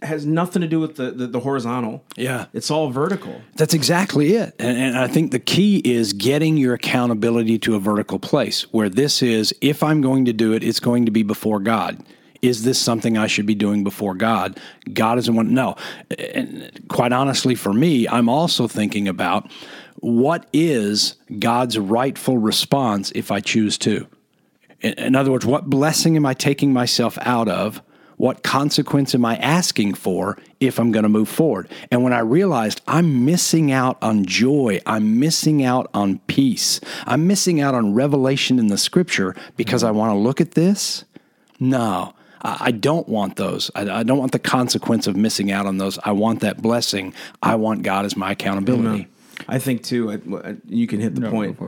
Has nothing to do with the horizontal. Yeah. It's all vertical. That's exactly it. And I think the key is getting your accountability to a vertical place where this is, if I'm going to do it, it's going to be before God. Is this something I should be doing before God? God doesn't want to know. And quite honestly, for me, I'm also thinking about what is God's rightful response if I choose to. In other words, what blessing am I taking myself out of? What consequence am I asking for if I'm going to move forward? And when I realized I'm missing out on joy, I'm missing out on peace, I'm missing out on revelation in the scripture because I want to look at this? No, I don't want those. I don't want the consequence of missing out on those. I want that blessing. I want God as my accountability. I think, too, you can hit the point.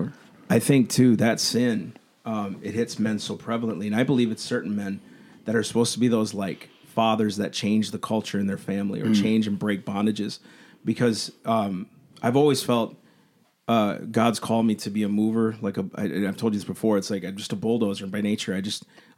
I think, too, that sin, it hits men so prevalently, and I believe it's certain men that are supposed to be those like fathers that change the culture in their family or change and break bondages. Because I've always felt God's called me to be a mover. Like I've told you this before, it's like I'm just a bulldozer by nature.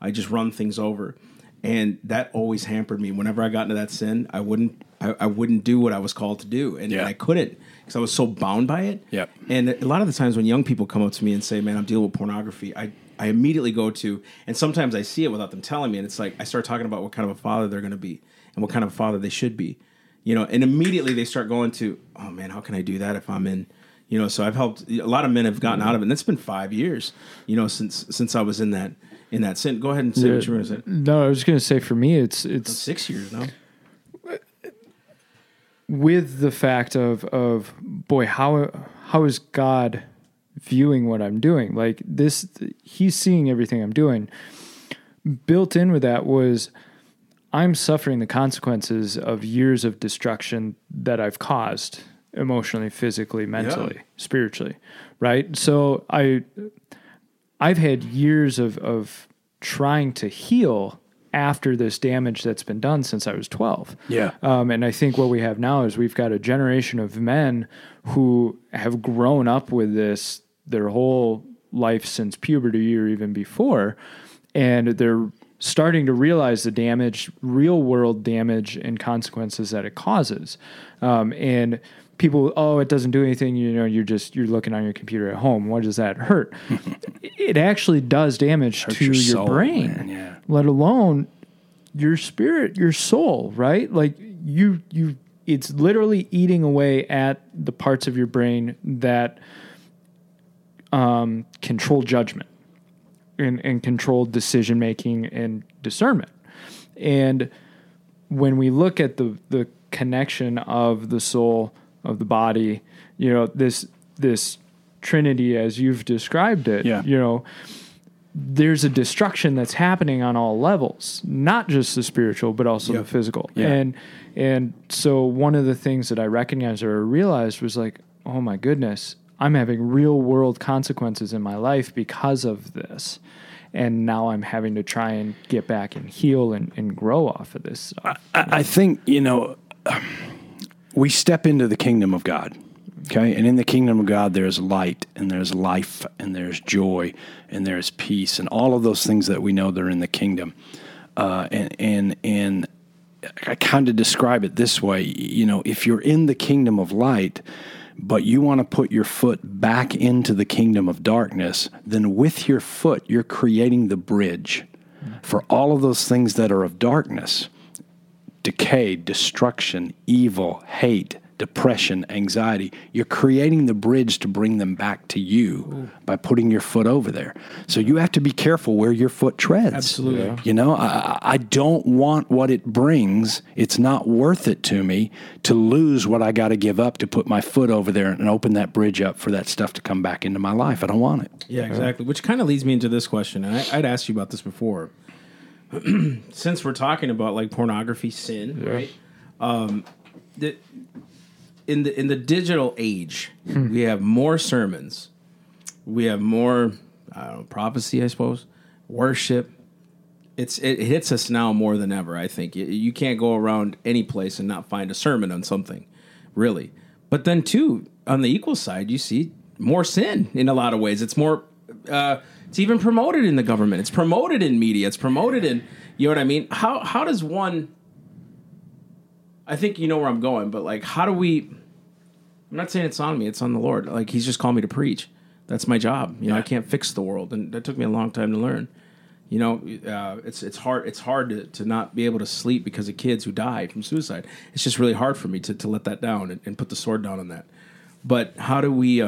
I just run things over. And that always hampered me. Whenever I got into that sin, I wouldn't do what I was called to do. And I couldn't because I was so bound by it. Yep. And a lot of the times when young people come up to me and say, man, I'm dealing with pornography, I immediately go to, and sometimes I see it without them telling me, and it's like I start talking about what kind of a father they're going to be and what kind of a father they should be, you know, and immediately they start going to, oh, man, how can I do that if I'm in, you know, so I've helped, a lot of men have gotten out of it, and it's been 5 years, you know, since I was in that sin. Go ahead and say what you were going to say. No, I was going to say for me, it's 6 years now. With the fact of boy, how is God viewing what I'm doing? Like this, he's seeing everything I'm doing. Built in with that was I'm suffering the consequences of years of destruction that I've caused emotionally, physically, mentally, spiritually, right? So I've had years of trying to heal after this damage that's been done since I was 12. Yeah. And I think what we have now is we've got a generation of men who have grown up with this their whole life since puberty or even before, and they're starting to realize the damage, real world damage and consequences that it causes. And people, oh, it doesn't do anything. You know, you're looking on your computer at home. What does that hurt? It actually does damage to your brain, let alone your spirit, your soul, right? Like it's literally eating away at the parts of your brain that control judgment and control decision-making and discernment. And when we look at the connection of the soul, of the body, you know, this Trinity, as you've described it, you know, there's a destruction that's happening on all levels, not just the spiritual, but also the physical. Yeah. And so one of the things that I recognized or realized was like, oh my goodness, I'm having real world consequences in my life because of this. And now I'm having to try and get back and heal and grow off of this stuff. I think, you know, we step into the kingdom of God, okay? And in the kingdom of God, there's light and there's life and there's joy and there's peace and all of those things that we know that are in the kingdom. And I kind of describe it this way, you know, if you're in the kingdom of light, but you want to put your foot back into the kingdom of darkness, then with your foot, you're creating the bridge for all of those things that are of darkness: decay, destruction, evil, hate, depression, anxiety. You're creating the bridge to bring them back to you by putting your foot over there. So you have to be careful where your foot treads. Absolutely. Yeah. You know, I don't want what it brings. It's not worth it to me to lose what I got to give up to put my foot over there and open that bridge up for that stuff to come back into my life. I don't want it. Yeah, exactly. Which kind of leads me into this question. And I'd asked you about this before. Since we're talking about like pornography, sin, right? In the digital age, we have more sermons, we have more prophecy, I suppose, worship. It hits us now more than ever. I think you can't go around any place and not find a sermon on something, really. But then too, on the equal side, you see more sin in a lot of ways. It's more. It's even promoted in the government. It's promoted in media. It's promoted in, you know what I mean? How does one? I think you know where I'm going, but like, how do we? I'm not saying it's on me; it's on the Lord. Like, He's just called me to preach. That's my job. You know, I can't fix the world, and that took me a long time to learn. You know, it's hard. It's hard to not be able to sleep because of kids who die from suicide. It's just really hard for me to let that down and put the sword down on that. But how do we?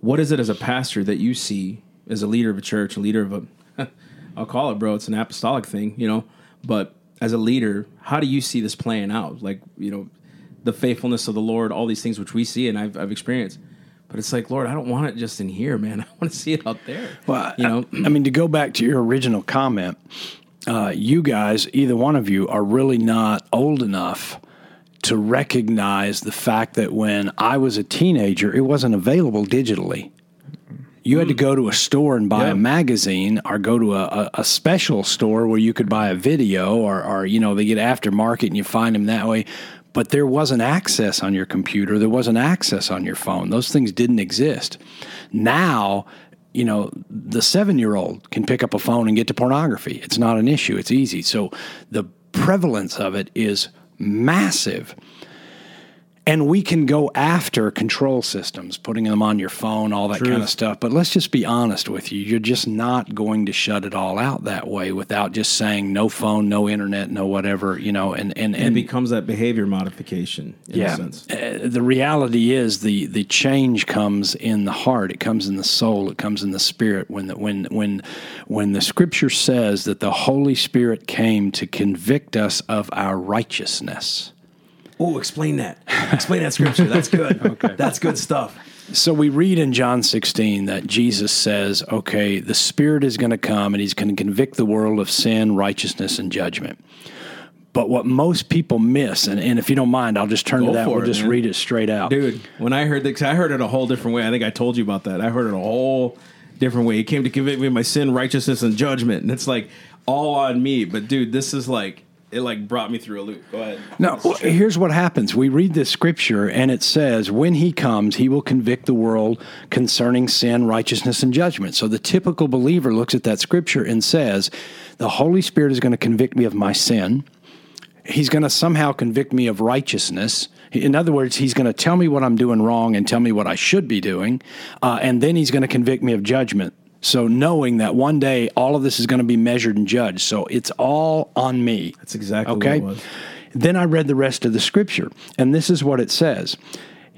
What is it as a pastor that you see as a leader of a church, a leader of a? I'll call it, bro. It's an apostolic thing, you know, but. As a leader, how do you see this playing out? Like, you know, the faithfulness of the Lord, all these things which we see and I've experienced. But it's like, Lord, I don't want it just in here, man. I want to see it out there. Well, you know, I mean, to go back to your original comment, you guys, either one of you, are really not old enough to recognize the fact that when I was a teenager, it wasn't available digitally. You had to go to a store and buy a magazine, or go to a special store where you could buy a video, or you know, they get aftermarket and you find them that way. But there wasn't access on your computer. There wasn't access on your phone. Those things didn't exist. Now, you know, the 7-year-old can pick up a phone and get to pornography. It's not an issue. It's easy. So the prevalence of it is massive. And we can go after control systems, putting them on your phone, all that kind of stuff. But let's just be honest with you. You're just not going to shut it all out that way without just saying no phone, no internet, no whatever, you know. And it becomes that behavior modification in a sense. The reality is the change comes in the heart. It comes in the soul. It comes in the spirit. When the Scripture says that the Holy Spirit came to convict us of our righteousness— oh, explain that. Explain that scripture. That's good. Okay. That's good stuff. So we read in John 16 that Jesus says, okay, the Spirit is going to come and He's going to convict the world of sin, righteousness, and judgment. But what most people miss, and if you don't mind, I'll just turn to that. We'll just read it straight out. Dude, when I heard that, I heard it a whole different way. I think I told you about that. I heard it a whole different way. He came to convict me of my sin, righteousness, and judgment. And it's like all on me. But, dude, this is like, it like brought me through a loop. Go ahead. No, well, here's what happens. We read this scripture, and it says, when he comes, he will convict the world concerning sin, righteousness, and judgment. So the typical believer looks at that scripture and says, the Holy Spirit is going to convict me of my sin. He's going to somehow convict me of righteousness. In other words, he's going to tell me what I'm doing wrong and tell me what I should be doing. And then he's going to convict me of judgment. So knowing that one day all of this is going to be measured and judged. So it's all on me. That's exactly okay? What it was. Then I read the rest of the scripture, and this is what it says.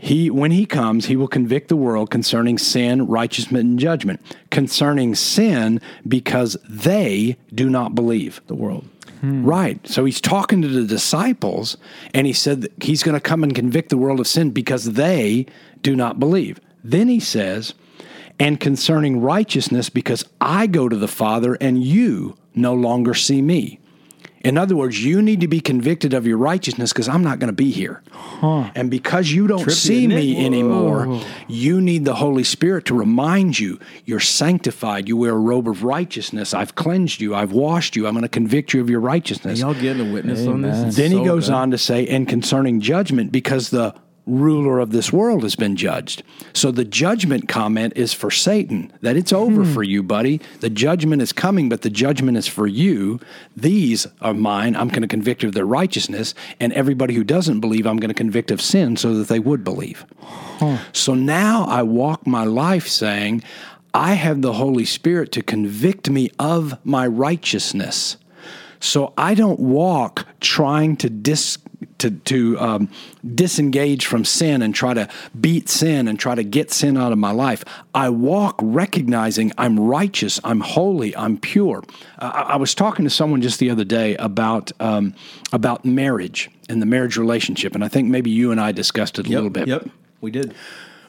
When he comes, he will convict the world concerning sin, righteousness, and judgment. Concerning sin, because they do not believe. The world. Right. So he's talking to the disciples, and he said that he's going to come and convict the world of sin because they do not believe. Then he says, and concerning righteousness, because I go to the Father and you no longer see me. In other words, you need to be convicted of your righteousness because I'm not going to be here. Huh. And because you don't see me anymore, you need the Holy Spirit to remind you, you're sanctified, you wear a robe of righteousness, I've cleansed you, I've washed you, I'm going to convict you of your righteousness. Y'all getting a witness on this? It's then he goes on to say, and concerning judgment, because the ruler of this world has been judged. So the judgment comment is for Satan, that it's over for you, buddy. The judgment is coming, but the judgment is for you. These are mine. I'm going to convict of their righteousness, and everybody who doesn't believe, I'm going to convict of sin so that they would believe. Huh. So now I walk my life saying, I have the Holy Spirit to convict me of my righteousness. So I don't walk trying to disengage from sin and try to beat sin and try to get sin out of my life. I walk recognizing I'm righteous, I'm holy, I'm pure. I was talking to someone just the other day about marriage and the marriage relationship, and I think maybe you and I discussed it a little bit. Yep, we did.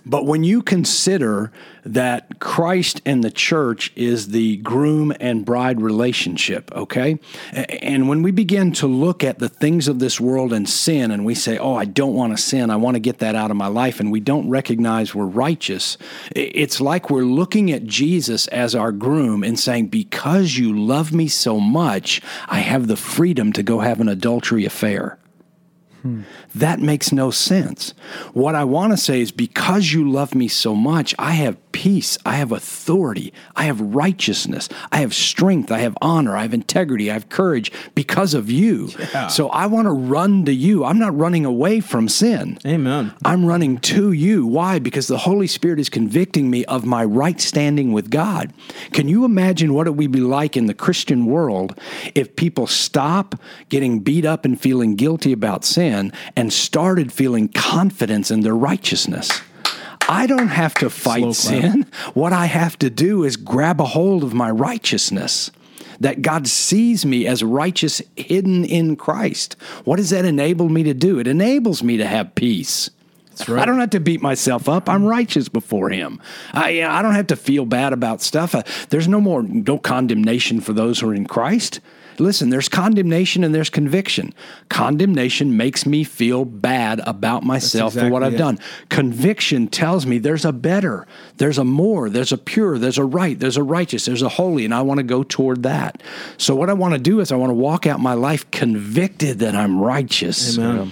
But when you consider that Christ and the church is the groom and bride relationship, okay? And when we begin to look at the things of this world and sin, and we say, oh, I don't want to sin, I want to get that out of my life, and we don't recognize we're righteous, it's like we're looking at Jesus as our groom and saying, because you love me so much, I have the freedom to go have an adultery affair. That makes no sense. What I want to say is, because you love me so much, I have peace, I have authority, I have righteousness, I have strength, I have honor, I have integrity, I have courage because of you. Yeah. So I want to run to you. I'm not running away from sin. Amen. I'm running to you. Why? Because the Holy Spirit is convicting me of my right standing with God. Can you imagine what it would be like in the Christian world if people stop getting beat up and feeling guilty about sin and started feeling confidence in their righteousness? I don't have to fight sin. What I have to do is grab a hold of my righteousness, that God sees me as righteous hidden in Christ. What does that enable me to do? It enables me to have peace. That's right. I don't have to beat myself up. I'm righteous before him. I don't have to feel bad about stuff. There's no condemnation for those who are in Christ. Listen, there's condemnation and there's conviction. Condemnation makes me feel bad about myself for what I've done. Conviction tells me there's a better, there's a more, there's a pure, there's a right, there's a righteous, there's a holy, and I want to go toward that. So what I want to do is I want to walk out my life convicted that I'm righteous. Amen.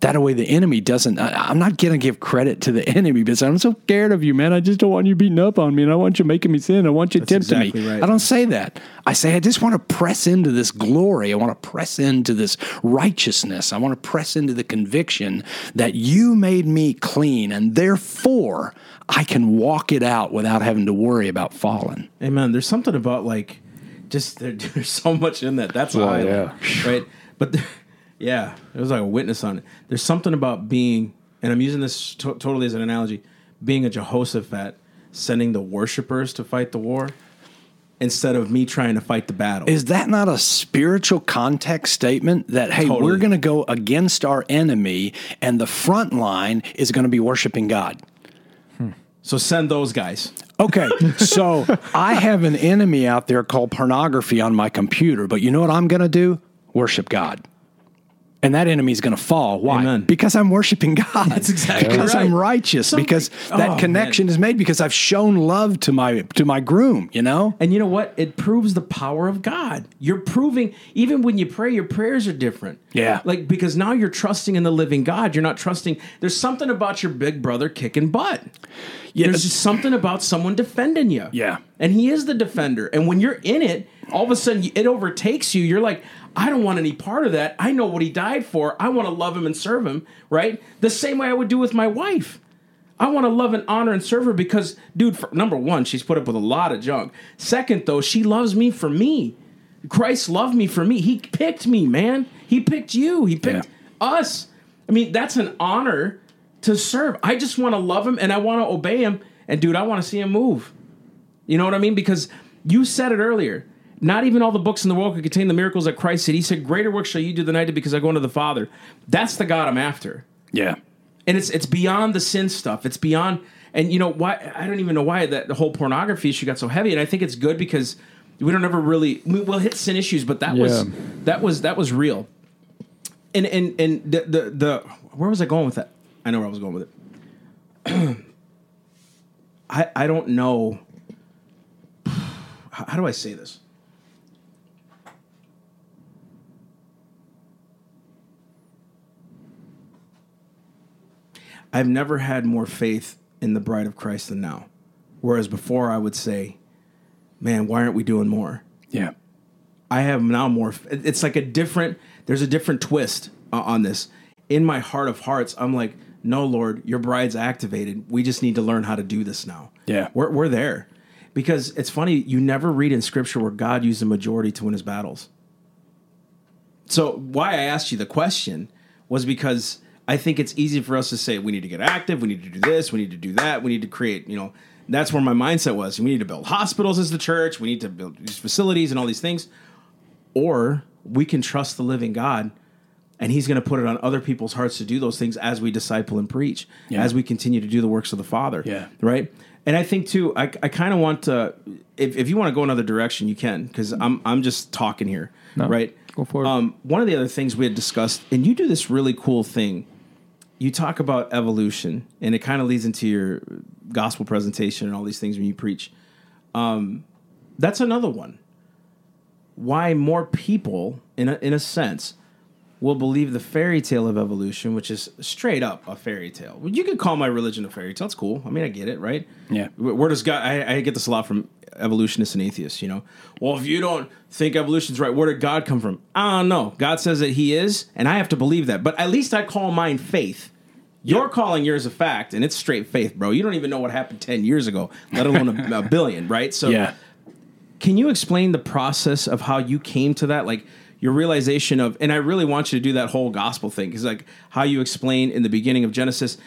That way the enemy doesn't, I'm not going to give credit to the enemy because I'm so scared of you, man. I just don't want you beating up on me, and I want you making me sin. I want you tempting me. Right. I don't say that. I say, I just want to press into this glory. I want to press into this righteousness. I want to press into the conviction that you made me clean, and therefore I can walk it out without having to worry about falling. Amen. There's something about like, just there's so much in that. That's why, right? But yeah, it was like a witness on it. There's something about being, and I'm using this totally as an analogy, being a Jehoshaphat, sending the worshipers to fight the war instead of me trying to fight the battle. Is that not a spiritual context statement that, hey, totally, we're going to go against our enemy, and the front line is going to be worshiping God? So send those guys. Okay, so I have an enemy out there called pornography on my computer, but you know what I'm going to do? Worship God. And that enemy is going to fall. Why? Amen. Because I'm worshiping God. That's exactly because right. I'm righteous. Something, because that connection is made. Because I've shown love to my groom. You know. And you know what? It proves the power of God. You're proving even when you pray, your prayers are different. Yeah. Like because now you're trusting in the living God. You're not trusting. There's something about your big brother kicking butt. Yeah. There's just something about someone defending you. Yeah. And he is the defender. And when you're in it, all of a sudden it overtakes you. You're like, I don't want any part of that. I know what he died for. I want to love him and serve him, right? The same way I would do with my wife. I want to love and honor and serve her because, dude, number one, she's put up with a lot of junk. Second, though, she loves me for me. Christ loved me for me. He picked me, man. He picked you. He picked us. I mean, that's an honor to serve. I just want to love him and I want to obey him. And, dude, I want to see him move. You know what I mean? Because you said it earlier. Not even all the books in the world could contain the miracles that Christ did. He said, greater work shall you do than I did because I go unto the Father. That's the God I'm after. Yeah. And it's beyond the sin stuff. It's beyond, and you know, why I don't even know why that the whole pornography issue got so heavy. And I think it's good because we don't ever really, we'll hit sin issues, but that was real. And the where was I going with that? I know where I was going with it. I don't know. How do I say this? I've never had more faith in the bride of Christ than now. Whereas before I would say, man, why aren't we doing more? Yeah. I have now more. It's like there's a different twist on this. In my heart of hearts, I'm like, no, Lord, your bride's activated. We just need to learn how to do this now. Yeah. We're there. Because it's funny, you never read in Scripture where God used the majority to win his battles. So why I asked you the question was because I think it's easy for us to say, we need to get active, we need to do this, we need to do that, we need to create, you know, that's where my mindset was. We need to build hospitals as the church, we need to build these facilities and all these things. Or we can trust the living God, and he's going to put it on other people's hearts to do those things as we disciple and preach, as we continue to do the works of the Father, right? And I think, too, I kind of want to, if you want to go another direction, you can, because I'm just talking here, right? Go for it. One of the other things we had discussed, and you do this really cool thing. You talk about evolution, and it kind of leads into your gospel presentation and all these things when you preach. That's another one. Why more people, in a sense, will believe the fairy tale of evolution, which is straight up a fairy tale. You could call my religion a fairy tale. It's cool. I mean, I get it, right? Yeah. Where does God? I get this a lot from evolutionists and atheists, you know. Well, if you don't think evolution's right, where did God come from? I don't know. God says that he is, and I have to believe that. But at least I call mine faith. You're calling yours a fact, and it's straight faith, bro. You don't even know what happened 10 years ago, let alone a billion, right? So can you explain the process of how you came to that? Like your realization of, and I really want you to do that whole gospel thing, because like how you explain in the beginning of Genesis,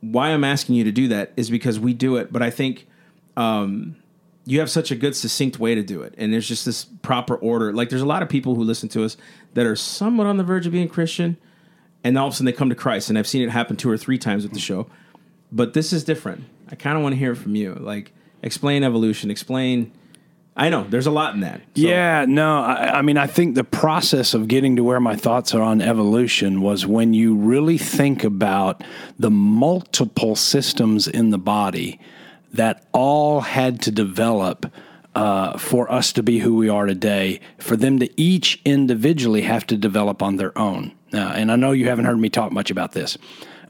why I'm asking you to do that is because we do it. But I think you have such a good, succinct way to do it. And there's just this proper order. Like there's a lot of people who listen to us that are somewhat on the verge of being Christian. And all of a sudden they come to Christ, and I've seen it happen 2 or 3 times with the show. But this is different. I kind of want to hear it from you. Like, explain evolution. Explain. I know there's a lot in that. So. Yeah, no. I mean, I think the process of getting to where my thoughts are on evolution was when you really think about the multiple systems in the body that all had to develop for us to be who we are today, for them to each individually have to develop on their own. And I know you haven't heard me talk much about this,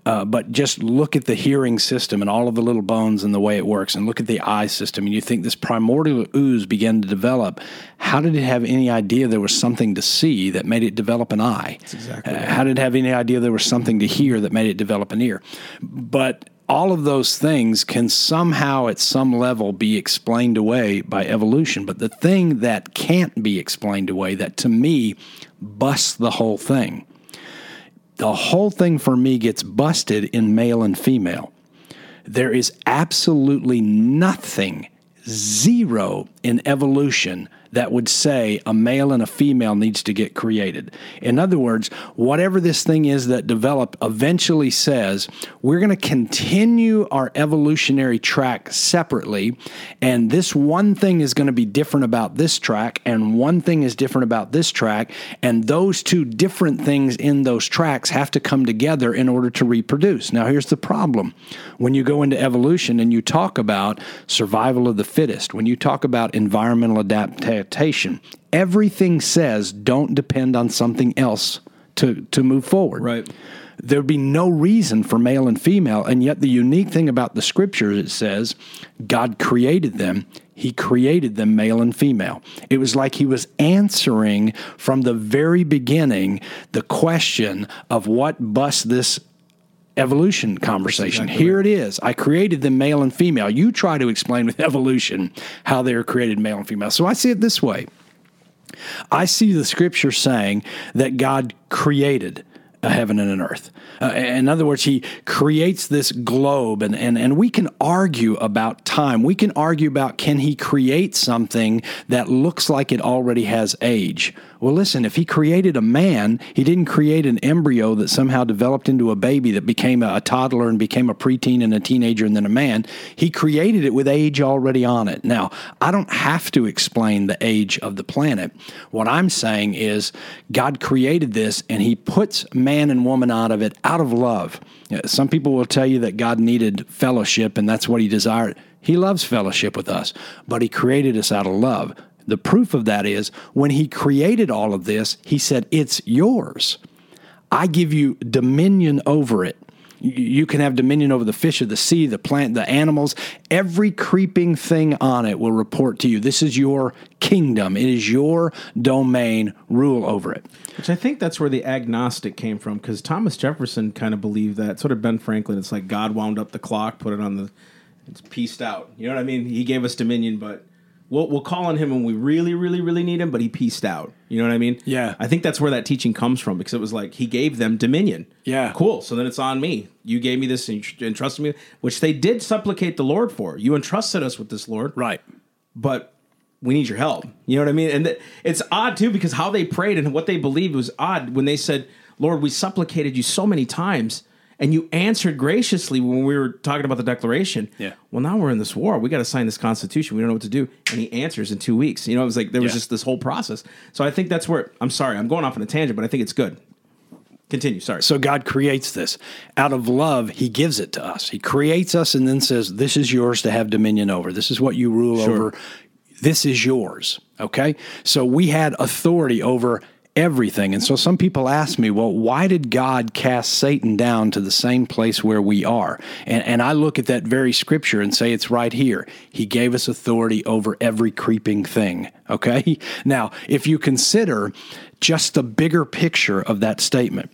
but just look at the hearing system and all of the little bones and the way it works, and look at the eye system, and you think this primordial ooze began to develop. How did it have any idea there was something to see that made it develop an eye? That's exactly right. How did it have any idea there was something to hear that made it develop an ear? But all of those things can somehow at some level be explained away by evolution. But the thing that can't be explained away, that to me busts the whole thing. The whole thing for me gets busted in male and female. There is absolutely nothing, zero in evolution that would say a male and a female needs to get created. In other words, whatever this thing is that developed eventually says, we're going to continue our evolutionary track separately, and this one thing is going to be different about this track, and one thing is different about this track, and those two different things in those tracks have to come together in order to reproduce. Now, here's the problem. When you go into evolution and you talk about survival of the fittest, when you talk about environmental adaptation, everything says don't depend on something else to move forward. Right. There'd be no reason for male and female, and yet the unique thing about the Scriptures, it says God created them. He created them male and female. It was like he was answering from the very beginning the question of what busts this evolution conversation. Exactly. Here it is. I created them male and female. You try to explain with evolution how they are created male and female. So I see it this way. I see the Scripture saying that God created a heaven and an earth. In other words, he creates this globe, and we can argue about time. We can argue about, can he create something that looks like it already has age? Well, listen, if he created a man, he didn't create an embryo that somehow developed into a baby that became a toddler and became a preteen and a teenager and then a man. He created it with age already on it. Now, I don't have to explain the age of the planet. What I'm saying is God created this, and he puts man and woman out of it, out of love. Some people will tell you that God needed fellowship and that's what he desired. He loves fellowship with us, but he created us out of love. The proof of that is when he created all of this, he said, it's yours. I give you dominion over it. You can have dominion over the fish of the sea, the plant, the animals. Every creeping thing on it will report to you. This is your kingdom. It is your domain. Rule over it. Which I think that's where the agnostic came from, because Thomas Jefferson kind of believed that. Sort of Ben Franklin. It's like God wound up the clock, put it on the... It's pieced out. You know what I mean? He gave us dominion, but we'll call on him when we really, really, really need him, but he pieced out. You know what I mean? Yeah. I think that's where that teaching comes from, because it was like, he gave them dominion. Yeah. Cool. So then it's on me. You gave me this and you entrusted me, which they did supplicate the Lord for. You entrusted us with this, Lord. Right. But we need your help. You know what I mean? And it's odd, too, because how they prayed and what they believed was odd when they said, Lord, we supplicated you so many times and you answered graciously when we were talking about the declaration. Yeah. Well, now we're in this war. We got to sign this constitution. We don't know what to do. And he answers in 2 weeks. You know, it was like there was just this whole process. So I think that's where, I'm sorry, I'm going off on a tangent, but I think it's good. Continue, sorry. So God creates this. Out of love, he gives it to us. He creates us and then says, this is yours to have dominion over. This is what you rule over. This is yours, okay? So we had authority over everything. And so some people ask me, well, why did God cast Satan down to the same place where we are? And I look at that very Scripture and say, it's right here. He gave us authority over every creeping thing, okay? Now, if you consider just the bigger picture of that statement,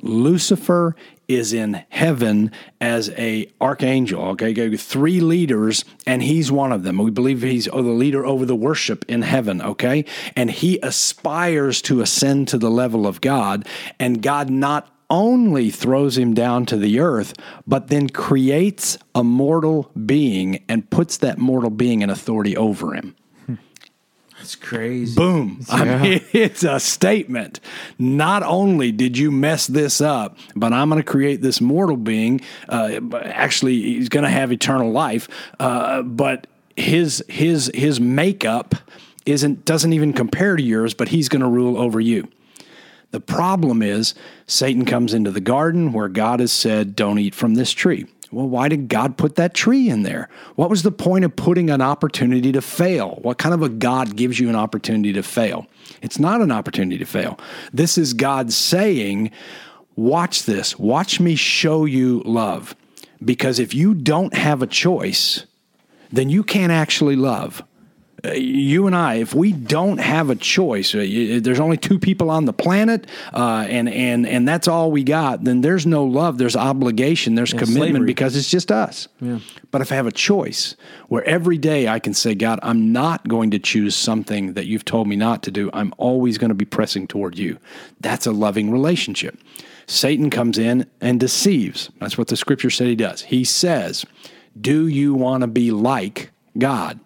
Lucifer is in heaven as an archangel, okay? 3 leaders, and he's one of them. We believe he's the leader over the worship in heaven, okay? And he aspires to ascend to the level of God, and God not only throws him down to the earth, but then creates a mortal being and puts that mortal being in authority over him. That's crazy. Boom. Yeah. I mean, it's a statement. Not only did you mess this up, but I'm going to create this mortal being. Actually, he's going to have eternal life, but his makeup doesn't even compare to yours, but he's going to rule over you. The problem is Satan comes into the garden where God has said, don't eat from this tree. Well, why did God put that tree in there? What was the point of putting an opportunity to fail? What kind of a God gives you an opportunity to fail? It's not an opportunity to fail. This is God saying, watch this. Watch me show you love. Because if you don't have a choice, then you can't actually love. You and I, if we don't have a choice, there's only 2 people on the planet, and that's all we got, then there's no love, there's obligation, there's commitment, slavery. Because it's just us. Yeah. But if I have a choice where every day I can say, God, I'm not going to choose something that you've told me not to do, I'm always going to be pressing toward you. That's a loving relationship. Satan comes in and deceives. That's what the Scripture said he does. He says, do you want to be like God?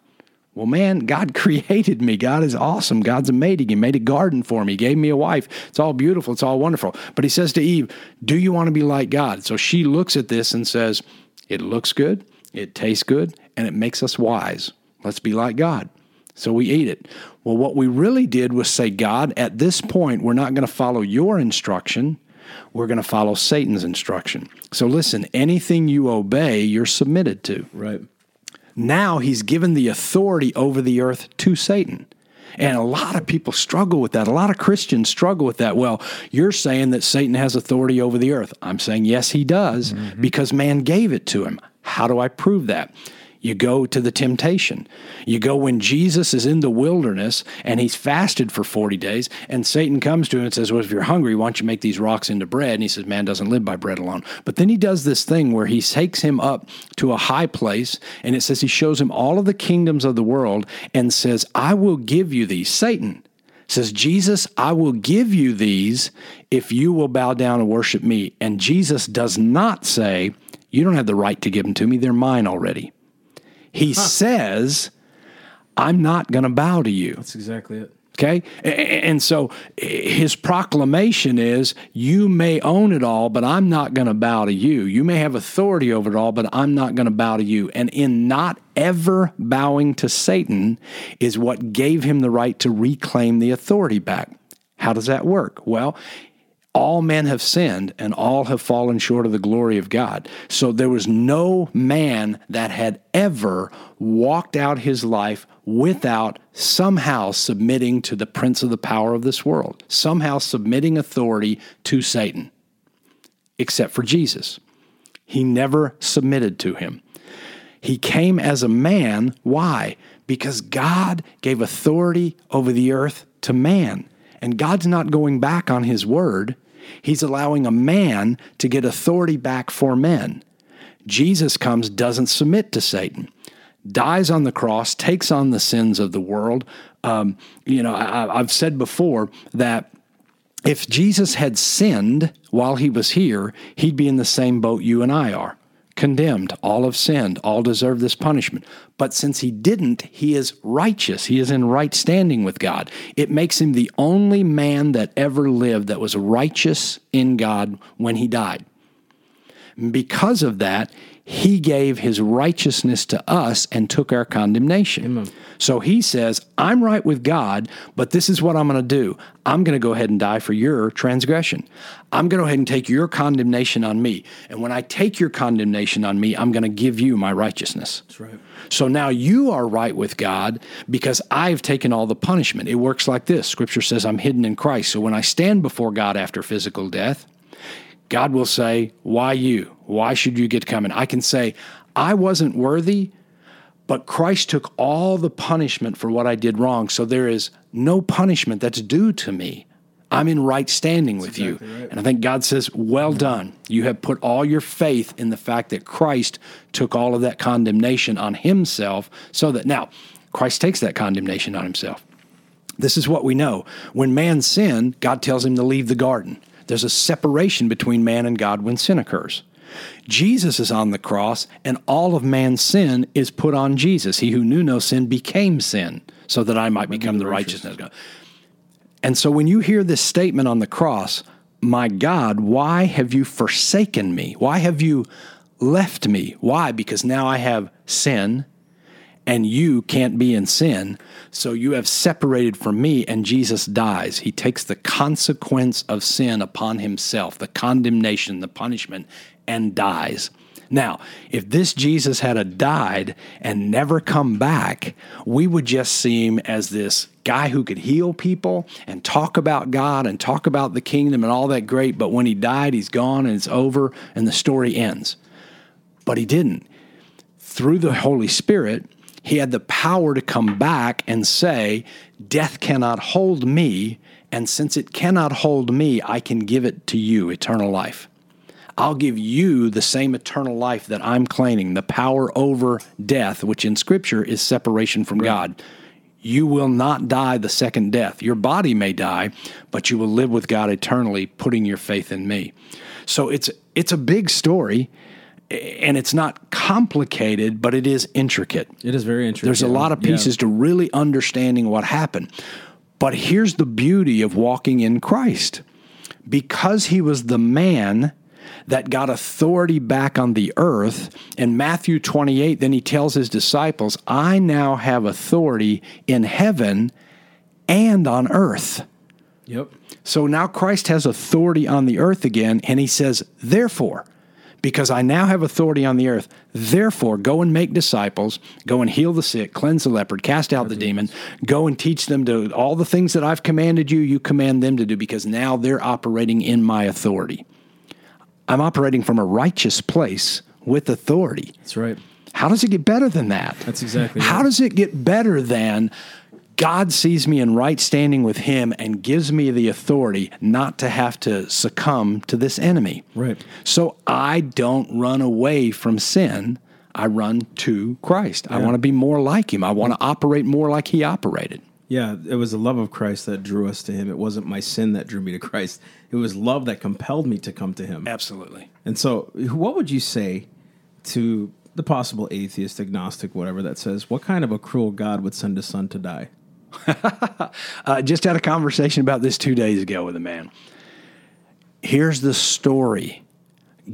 Well, man, God created me. God is awesome. God's amazing. He made a garden for me. He gave me a wife. It's all beautiful. It's all wonderful. But he says to Eve, do you want to be like God? So she looks at this and says, it looks good, it tastes good, and it makes us wise. Let's be like God. So we eat it. Well, what we really did was say, God, at this point, we're not going to follow your instruction. We're going to follow Satan's instruction. So listen, anything you obey, you're submitted to. Right. Now he's given the authority over the earth to Satan. And a lot of people struggle with that. A lot of Christians struggle with that. Well, you're saying that Satan has authority over the earth. I'm saying, yes, he does, because man gave it to him. How do I prove that? You go to the temptation. You go when Jesus is in the wilderness and he's fasted for 40 days and Satan comes to him and says, well, if you're hungry, why don't you make these rocks into bread? And he says, man doesn't live by bread alone. But then he does this thing where he takes him up to a high place and it says he shows him all of the kingdoms of the world and says, I will give you these. Satan says, Jesus, I will give you these if you will bow down and worship me. And Jesus does not say, you don't have the right to give them to me. They're mine already. He says, I'm not going to bow to you. That's exactly it. Okay? And so his proclamation is, you may own it all, but I'm not going to bow to you. You may have authority over it all, but I'm not going to bow to you. And in not ever bowing to Satan is what gave him the right to reclaim the authority back. How does that work? Well, all men have sinned and all have fallen short of the glory of God. So there was no man that had ever walked out his life without somehow submitting to the prince of the power of this world, somehow submitting authority to Satan, except for Jesus. He never submitted to him. He came as a man. Why? Because God gave authority over the earth to man. And God's not going back on his word. He's allowing a man to get authority back for men. Jesus comes, doesn't submit to Satan, dies on the cross, takes on the sins of the world. I've said before that if Jesus had sinned while he was here, he'd be in the same boat you and I are. Condemned, all have sinned, all deserve this punishment. But since he didn't, he is righteous. He is in right standing with God. It makes him the only man that ever lived that was righteous in God when he died. Because of that, he gave his righteousness to us and took our condemnation. Amen. So he says, I'm right with God, but this is what I'm going to do. I'm going to go ahead and die for your transgression. I'm going to go ahead and take your condemnation on me. And when I take your condemnation on me, I'm going to give you my righteousness. That's right. So now you are right with God because I've taken all the punishment. It works like this. Scripture says I'm hidden in Christ. So when I stand before God after physical death, God will say, why you? Why should you get coming? I can say, I wasn't worthy, but Christ took all the punishment for what I did wrong, so there is no punishment that's due to me. I'm in right standing with you. Right. And I think God says, well done. You have put all your faith in the fact that Christ took all of that condemnation on himself, so that now Christ takes that condemnation on himself. This is what we know. When man sinned, God tells him to leave the garden. There's a separation between man and God when sin occurs. Jesus is on the cross, and all of man's sin is put on Jesus. He who knew no sin became sin, so that I might become the righteousness of God. And so when you hear this statement on the cross, my God, why have you forsaken me? Why have you left me? Why? Because now I have sin, and you can't be in sin, so you have separated from me, and Jesus dies. He takes the consequence of sin upon himself, the condemnation, the punishment, and dies. Now, if this Jesus had died and never come back, we would just see him as this guy who could heal people and talk about God and talk about the kingdom and all that great, but when he died, he's gone and it's over, and the story ends. But he didn't. Through the Holy Spirit, he had the power to come back and say, death cannot hold me, and since it cannot hold me, I can give it to you, eternal life. I'll give you the same eternal life that I'm claiming, the power over death, which in Scripture is separation from God. You will not die the second death. Your body may die, but you will live with God eternally, putting your faith in me. So it's a big story. And it's not complicated, but it is intricate. It is very intricate. There's a lot of pieces to really understanding what happened. But here's the beauty of walking in Christ. Because he was the man that got authority back on the earth, in Matthew 28, then he tells his disciples, I now have authority in heaven and on earth. Yep. So now Christ has authority on the earth again, and he says, therefore, because I now have authority on the earth, therefore go and make disciples, go and heal the sick, cleanse the leopard, cast out the demon, go and teach them to all the things that I've commanded you, you command them to do, because now they're operating in my authority. I'm operating from a righteous place with authority. That's right. How does it get better than that? That's exactly right. How does it get better than God sees me in right standing with him and gives me the authority not to have to succumb to this enemy? Right. So I don't run away from sin. I run to Christ. Yeah. I want to be more like him. I want to operate more like he operated. Yeah, it was the love of Christ that drew us to him. It wasn't my sin that drew me to Christ. It was love that compelled me to come to him. Absolutely. And so what would you say to the possible atheist, agnostic, whatever, that says, what kind of a cruel God would send his son to die? Just had a conversation about this 2 days ago with a man. Here's the story.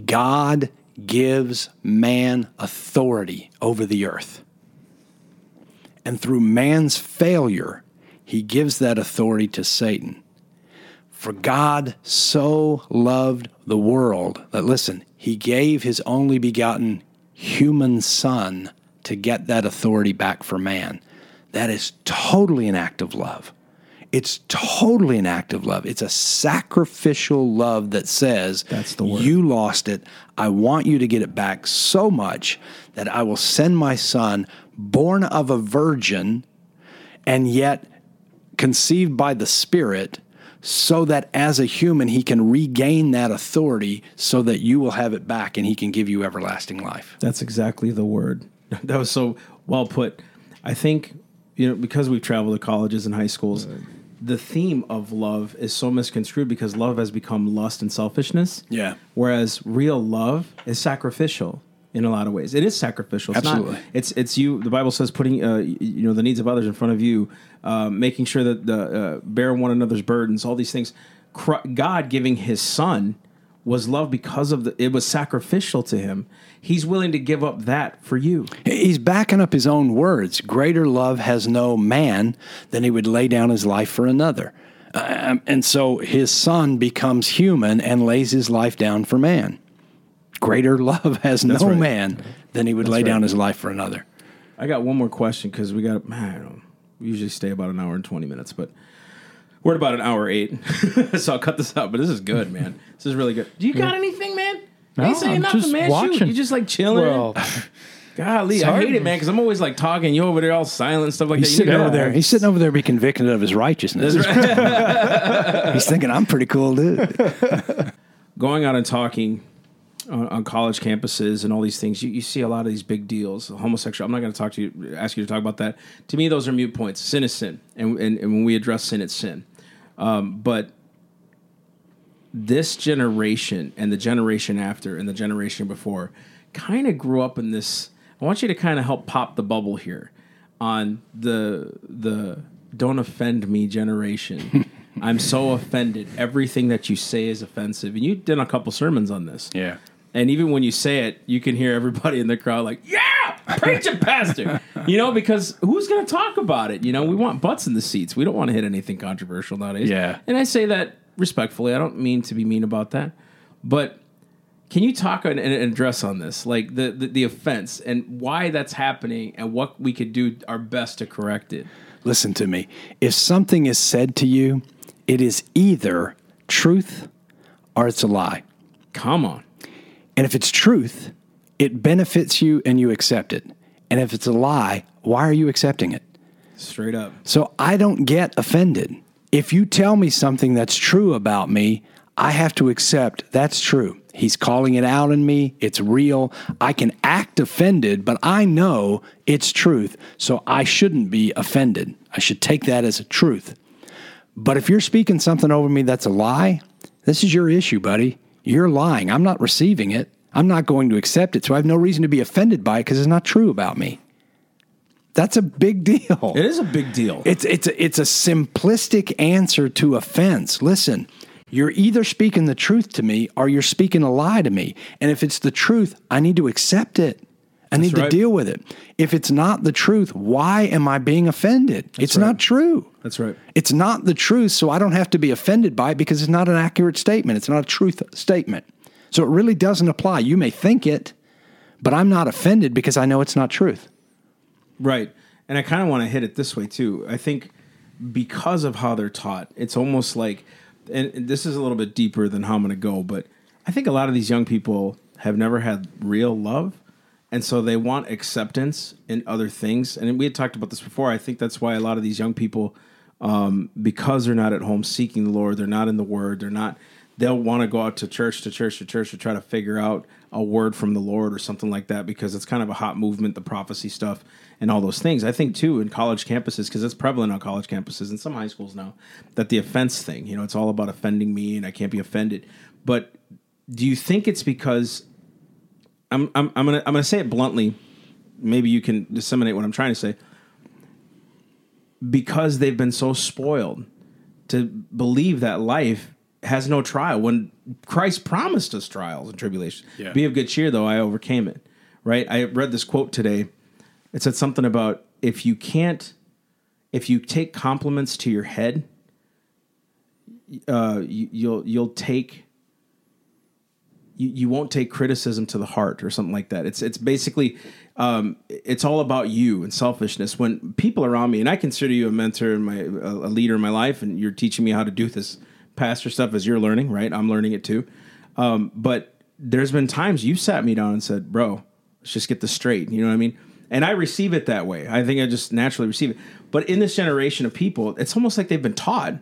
God gives man authority over the earth. And through man's failure, he gives that authority to Satan. For God so loved the world that, listen, he gave his only begotten human son to get that authority back for man. That is totally an act of love. It's totally an act of love. It's a sacrificial love that says, that's the word. You lost it. I want you to get it back so much that I will send my son, born of a virgin and yet conceived by the Spirit, so that as a human he can regain that authority so that you will have it back and he can give you everlasting life. That's exactly the word. That was so well put. I think, you know, because we've traveled to colleges and high schools, the theme of love is so misconstrued because love has become lust and selfishness. Yeah. Whereas real love is sacrificial in a lot of ways. It is sacrificial. It's absolutely. It's you. The Bible says putting the needs of others in front of you, making sure that bear one another's burdens, all these things. God giving his son was love because of it was sacrificial to him. He's willing to give up that for you. He's backing up his own words. Greater love has no man than he would lay down his life for another. And so his son becomes human and lays his life down for man. Greater love has man than he would lay down his life for another. I got one more question because we usually stay about an hour and 20 minutes, but we're at about an hour 8, so I'll cut this out. But this is good, man. This is really good. Do you got anything, man? No, ain't saying nothing, man. Watching. Shoot, you just like chilling. Well, golly, sorry. I hate it, man, because I'm always like talking. You over there, all silent and stuff like that. He's sitting over there, be convicted of his righteousness. Right. He's thinking I'm pretty cool, dude. Going out and talking on college campuses and all these things, you see a lot of these big deals. Homosexual. I'm not going to ask you to talk about that. To me, those are mute points. Sin is sin, and when we address sin, it's sin. But this generation and the generation after and the generation before kind of grew up in this. I want you to kind of help pop the bubble here on the don't offend me generation. I'm so offended. Everything that you say is offensive. And you did a couple sermons on this. Yeah. And even when you say it, you can hear everybody in the crowd like, yeah, preach it, pastor. Because who's going to talk about it? We want butts in the seats. We don't want to hit anything controversial nowadays. Yeah. And I say that respectfully. I don't mean to be mean about that. But can you talk and address on this, like the offense and why that's happening and what we could do our best to correct it? Listen to me. If something is said to you, it is either truth or it's a lie. Come on. And if it's truth, it benefits you and you accept it. And if it's a lie, why are you accepting it? Straight up. So I don't get offended. If you tell me something that's true about me, I have to accept that's true. He's calling it out in me. It's real. I can act offended, but I know it's truth. So I shouldn't be offended. I should take that as a truth. But if you're speaking something over me that's a lie, this is your issue, buddy. You're lying. I'm not receiving it. I'm not going to accept it, so I have no reason to be offended by it because it's not true about me. That's a big deal. It is a big deal. It's a simplistic answer to offense. Listen, you're either speaking the truth to me or you're speaking a lie to me. And if it's the truth, I need to accept it. I need to deal with it. If it's not the truth, why am I being offended? It's not true. That's right. It's not the truth, so I don't have to be offended by it because it's not an accurate statement. It's not a truth statement. So it really doesn't apply. You may think it, but I'm not offended because I know it's not truth. Right. And I kind of want to hit it this way, too. I think because of how they're taught, it's almost like, and this is a little bit deeper than how I'm going to go, but I think a lot of these young people have never had real love. And so they want acceptance in other things. And we had talked about this before. I think that's why a lot of these young people, because they're not at home seeking the Lord, they're not in the Word, they'll want to go out to church to try to figure out a word from the Lord or something like that, because it's kind of a hot movement, the prophecy stuff and all those things. I think, too, in college campuses, because it's prevalent on college campuses and some high schools now, that the offense thing, it's all about offending me and I can't be offended. But do you think it's because... I'm gonna say it bluntly. Maybe you can disseminate what I'm trying to say. Because they've been so spoiled to believe that life has no trial when Christ promised us trials and tribulations. Yeah. Be of good cheer, though, I overcame it. Right? I read this quote today. It said something about if you take compliments to your head, you'll take. You won't take criticism to the heart or something like that. It's basically, it's all about you and selfishness. When people around me, and I consider you a mentor and a leader in my life, and you're teaching me how to do this pastor stuff as you're learning, right? I'm learning it too. But there's been times you sat me down and said, bro, let's just get this straight. You know what I mean? And I receive it that way. I think I just naturally receive it. But in this generation of people, it's almost like they've been taught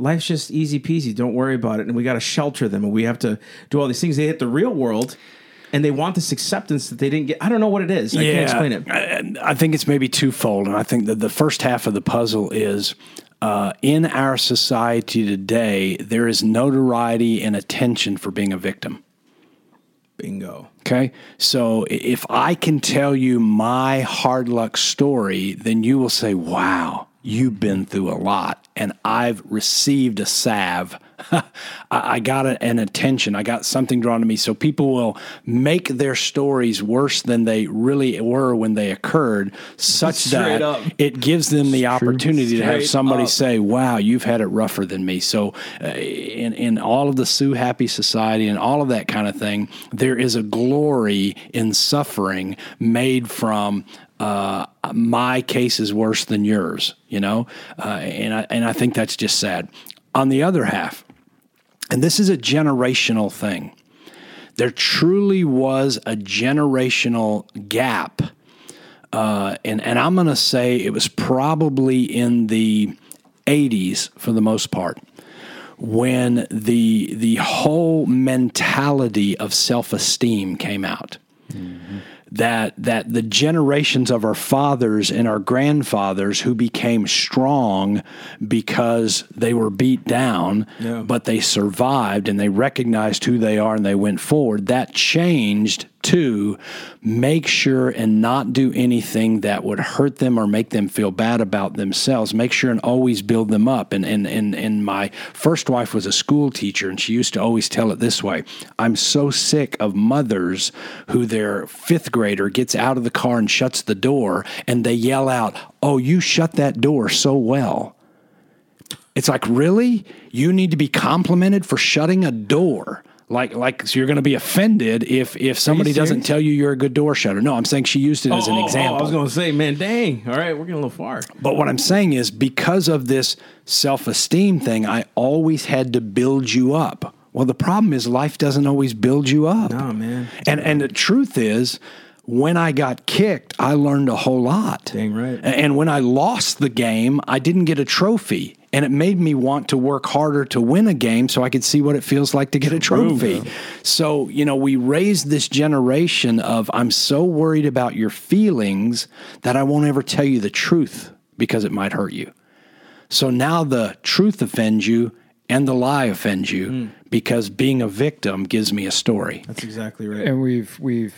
life's just easy peasy. Don't worry about it. And we got to shelter them. And we have to do all these things. They hit the real world and they want this acceptance that they didn't get. I don't know what it is. I can't explain it. I think it's maybe twofold. And I think that the first half of the puzzle is in our society today, there is notoriety and attention for being a victim. Bingo. Okay. So if I can tell you my hard luck story, then you will say, wow. You've been through a lot, and I've received a salve. I got an attention. I got something drawn to me. So people will make their stories worse than they really were when they occurred, such that it gives them the opportunity to have somebody say, wow, you've had it rougher than me. So in all of the Sue Happy Society and all of that kind of thing, there is a glory in suffering made from my case is worse than yours, and I think that's just sad. On the other half, and this is a generational thing, there truly was a generational gap, and I'm going to say it was probably in the 80s for the most part, when the whole mentality of self-esteem came out. Mm-hmm. That the generations of our fathers and our grandfathers who became strong because they were beat down, but they survived and they recognized who they are and they went forward, that changed to make sure and not do anything that would hurt them or make them feel bad about themselves. Make sure and always build them up. And my first wife was a school teacher, and she used to always tell it this way. I'm so sick of mothers who their fifth grader gets out of the car and shuts the door, and they yell out, oh, you shut that door so well. It's like, really? You need to be complimented for shutting a door. Like, so you're going to be offended if somebody doesn't tell you you're a good door shutter. No, I'm saying she used it as an example. I was going to say, man, dang. All right, we're getting a little far. But what I'm saying is because of this self-esteem thing, I always had to build you up. Well, the problem is life doesn't always build you up. No, man. And the truth is, when I got kicked, I learned a whole lot. Dang right. And when I lost the game, I didn't get a trophy. And it made me want to work harder to win a game so I could see what it feels like to get a trophy. So, we raised this generation of I'm so worried about your feelings that I won't ever tell you the truth because it might hurt you. So now the truth offends you and the lie offends you because being a victim gives me a story. That's exactly right. And we've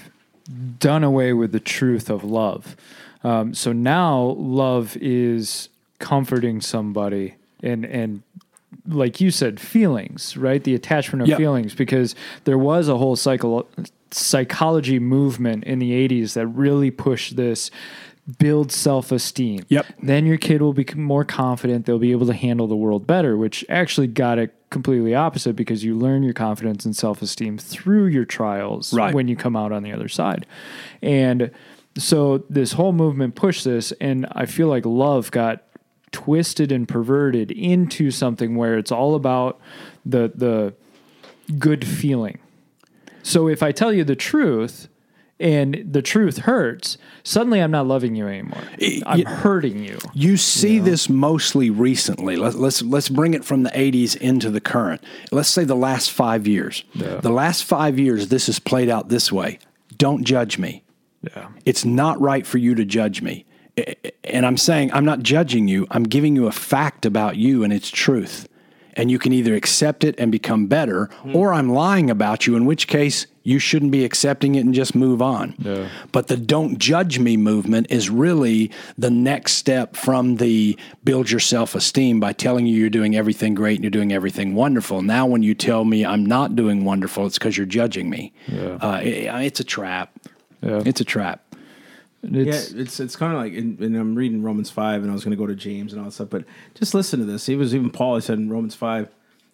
done away with the truth of love. So now love is comforting somebody and like you said, feelings, right? The attachment of feelings, because there was a whole psychology movement in the 80s that really pushed this. Build self-esteem. Yep. Then your kid will become more confident. They'll be able to handle the world better, which actually got it completely opposite, because you learn your confidence and self-esteem through your trials when you come out on the other side. And so this whole movement pushed this, and I feel like love got twisted and perverted into something where it's all about the good feeling. So if I tell you the truth... and the truth hurts, suddenly I'm not loving you anymore. I'm hurting you. You see this mostly recently. Let's bring it from the 80s into the current. Let's say the last 5 years. Yeah. The last 5 years, this has played out this way. Don't judge me. Yeah. It's not right for you to judge me. And I'm saying, I'm not judging you. I'm giving you a fact about you and its truth. And you can either accept it and become better, or I'm lying about you, in which case you shouldn't be accepting it and just move on. Yeah. But the don't judge me movement is really the next step from the build your self-esteem by telling you you're doing everything great and you're doing everything wonderful. Now when you tell me I'm not doing wonderful, it's because you're judging me. Yeah. It's a trap. Yeah. It's a trap. It's kind of like, and I'm reading Romans 5, and I was going to go to James and all that stuff, but just listen to this. It was even Paul, he said in Romans 5,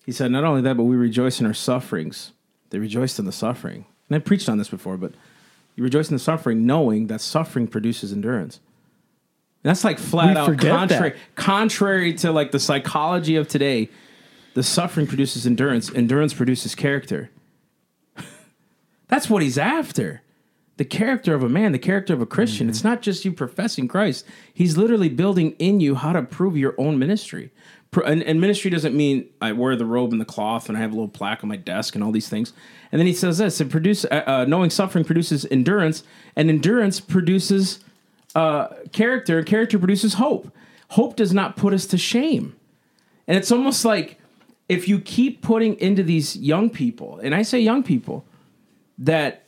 he said, not only that, but we rejoice in our sufferings. They rejoiced in the suffering. And I preached on this before, but you rejoice in the suffering knowing that suffering produces endurance. And that's like flat out contrary to like the psychology of today. The suffering produces endurance. Endurance produces character. That's what he's after. The character of a man, the character of a Christian. Mm-hmm. It's not just you professing Christ. He's literally building in you how to prove your own ministry. And ministry doesn't mean I wear the robe and the cloth and I have a little plaque on my desk and all these things. And then he says this, knowing suffering produces endurance, and endurance produces character. Character produces hope. Hope does not put us to shame. And it's almost like if you keep putting into these young people, and I say young people, that...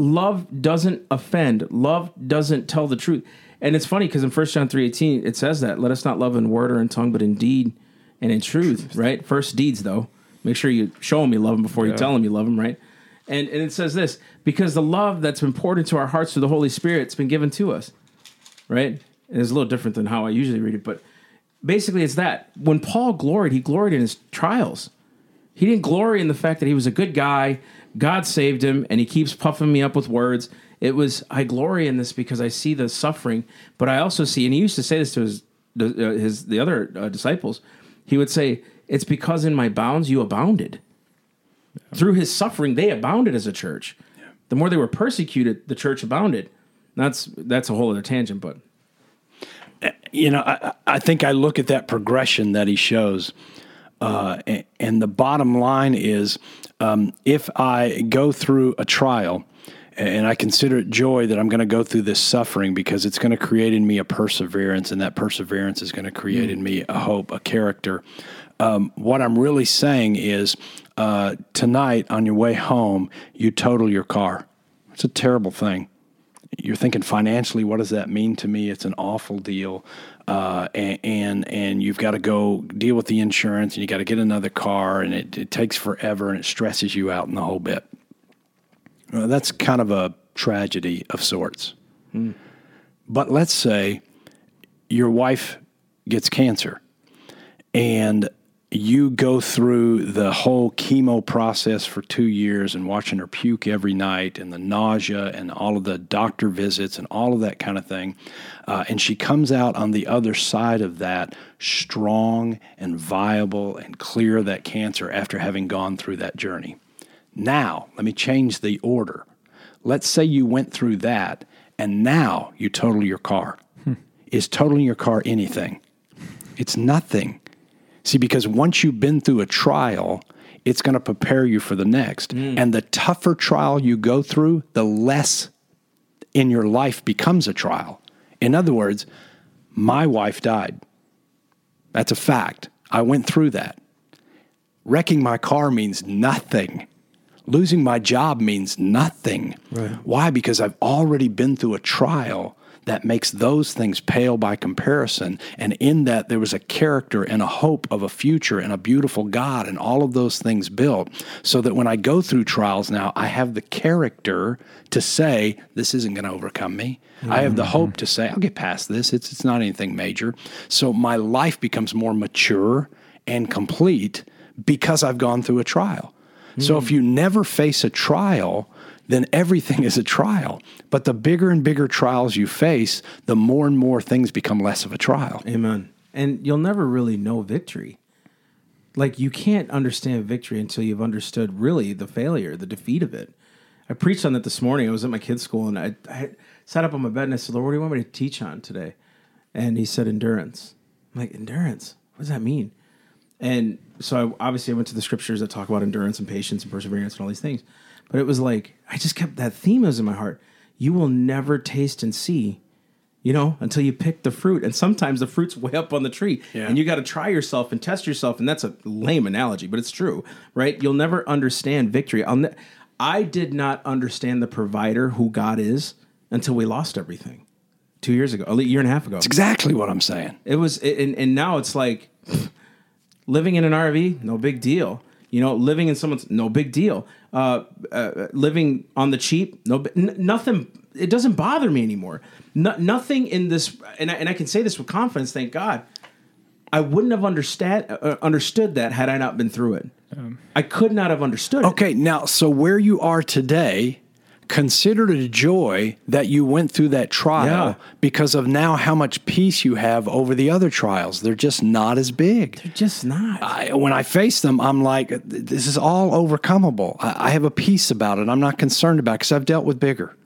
love doesn't offend. Love doesn't tell the truth. And it's funny because in 1 John 3:18, it says that. Let us not love in word or in tongue, but in deed and in truth, right? First deeds, though. Make sure you show them you love them before you tell them you love them, right? And it says this, because the love that's been poured into our hearts through the Holy Spirit has been given to us, right? And it's a little different than how I usually read it, but basically it's that. When Paul gloried, he gloried in his trials. He didn't glory in the fact that he was a good guy, God saved him, and he keeps puffing me up with words. It was, I glory in this because I see the suffering, but I also see, and he used to say this to the other disciples, he would say, it's because in my bounds you abounded. Yeah. Through his suffering, they abounded as a church. Yeah. The more they were persecuted, the church abounded. That's a whole other tangent, but. You know, I think I look at that progression that he shows, and the bottom line is, if I go through a trial and I consider it joy that I'm going to go through this suffering because it's going to create in me a perseverance, and that perseverance is going to create in me a hope, a character. What I'm really saying is tonight on your way home, you total your car. It's a terrible thing. You're thinking financially, what does that mean to me? It's an awful deal. And you've got to go deal with the insurance, and you got to get another car, and it takes forever, and it stresses you out in the whole bit. Well, that's kind of a tragedy of sorts. Mm. But let's say your wife gets cancer, and you go through the whole chemo process for 2 years and watching her puke every night and the nausea and all of the doctor visits and all of that kind of thing. And she comes out on the other side of that strong and viable and clear of that cancer after having gone through that journey. Now, let me change the order. Let's say you went through that and now you total your car. Is totaling your car anything? It's nothing. See, because once you've been through a trial, it's going to prepare you for the next. And the tougher trial you go through, the less in your life becomes a trial. In other words, my wife died. That's a fact. I went through that. Wrecking my car means nothing. Losing my job means nothing. Right. Why? Because I've already been through a trial that makes those things pale by comparison. And in that, there was a character and a hope of a future and a beautiful God and all of those things built, so that when I go through trials now, I have the character to say, this isn't going to overcome me. Mm-hmm. I have the hope to say, I'll get past this. It's not anything major. So my life becomes more mature and complete because I've gone through a trial. Mm-hmm. So if you never face a trial, then everything is a trial. But the bigger and bigger trials you face, the more and more things become less of a trial. Amen. And you'll never really know victory. Like, you can't understand victory until you've understood, really, the failure, the defeat of it. I preached on that this morning. I was at my kids' school, and I sat up on my bed, and I said, Lord, what do you want me to teach on today? And he said, endurance. I'm like, endurance? What does that mean? And so I went to the scriptures that talk about endurance and patience and perseverance and all these things. But it was like, I just kept, that theme was in my heart. You will never taste and see, until you pick the fruit. And sometimes the fruit's way up on the tree. Yeah. And you got to try yourself and test yourself. And that's a lame analogy, but it's true, right? You'll never understand victory. I did not understand the provider, who God is, until we lost everything 2 years ago, a year and a half ago. That's exactly what I'm saying. It was, and now it's like, living in an RV, no big deal. Living in someone's, no big deal. Living on the cheap, nothing. It doesn't bother me anymore. Nothing in this, and I can say this with confidence, thank God. I wouldn't have understood that had I not been through it. I could not have understood it. Okay, now, so where you are today, consider it a joy that you went through that trial, because of now how much peace you have over the other trials. They're just not as big. They're just not. When I face them, I'm like, this is all overcomable. I have a peace about it. I'm not concerned about it because I've dealt with bigger.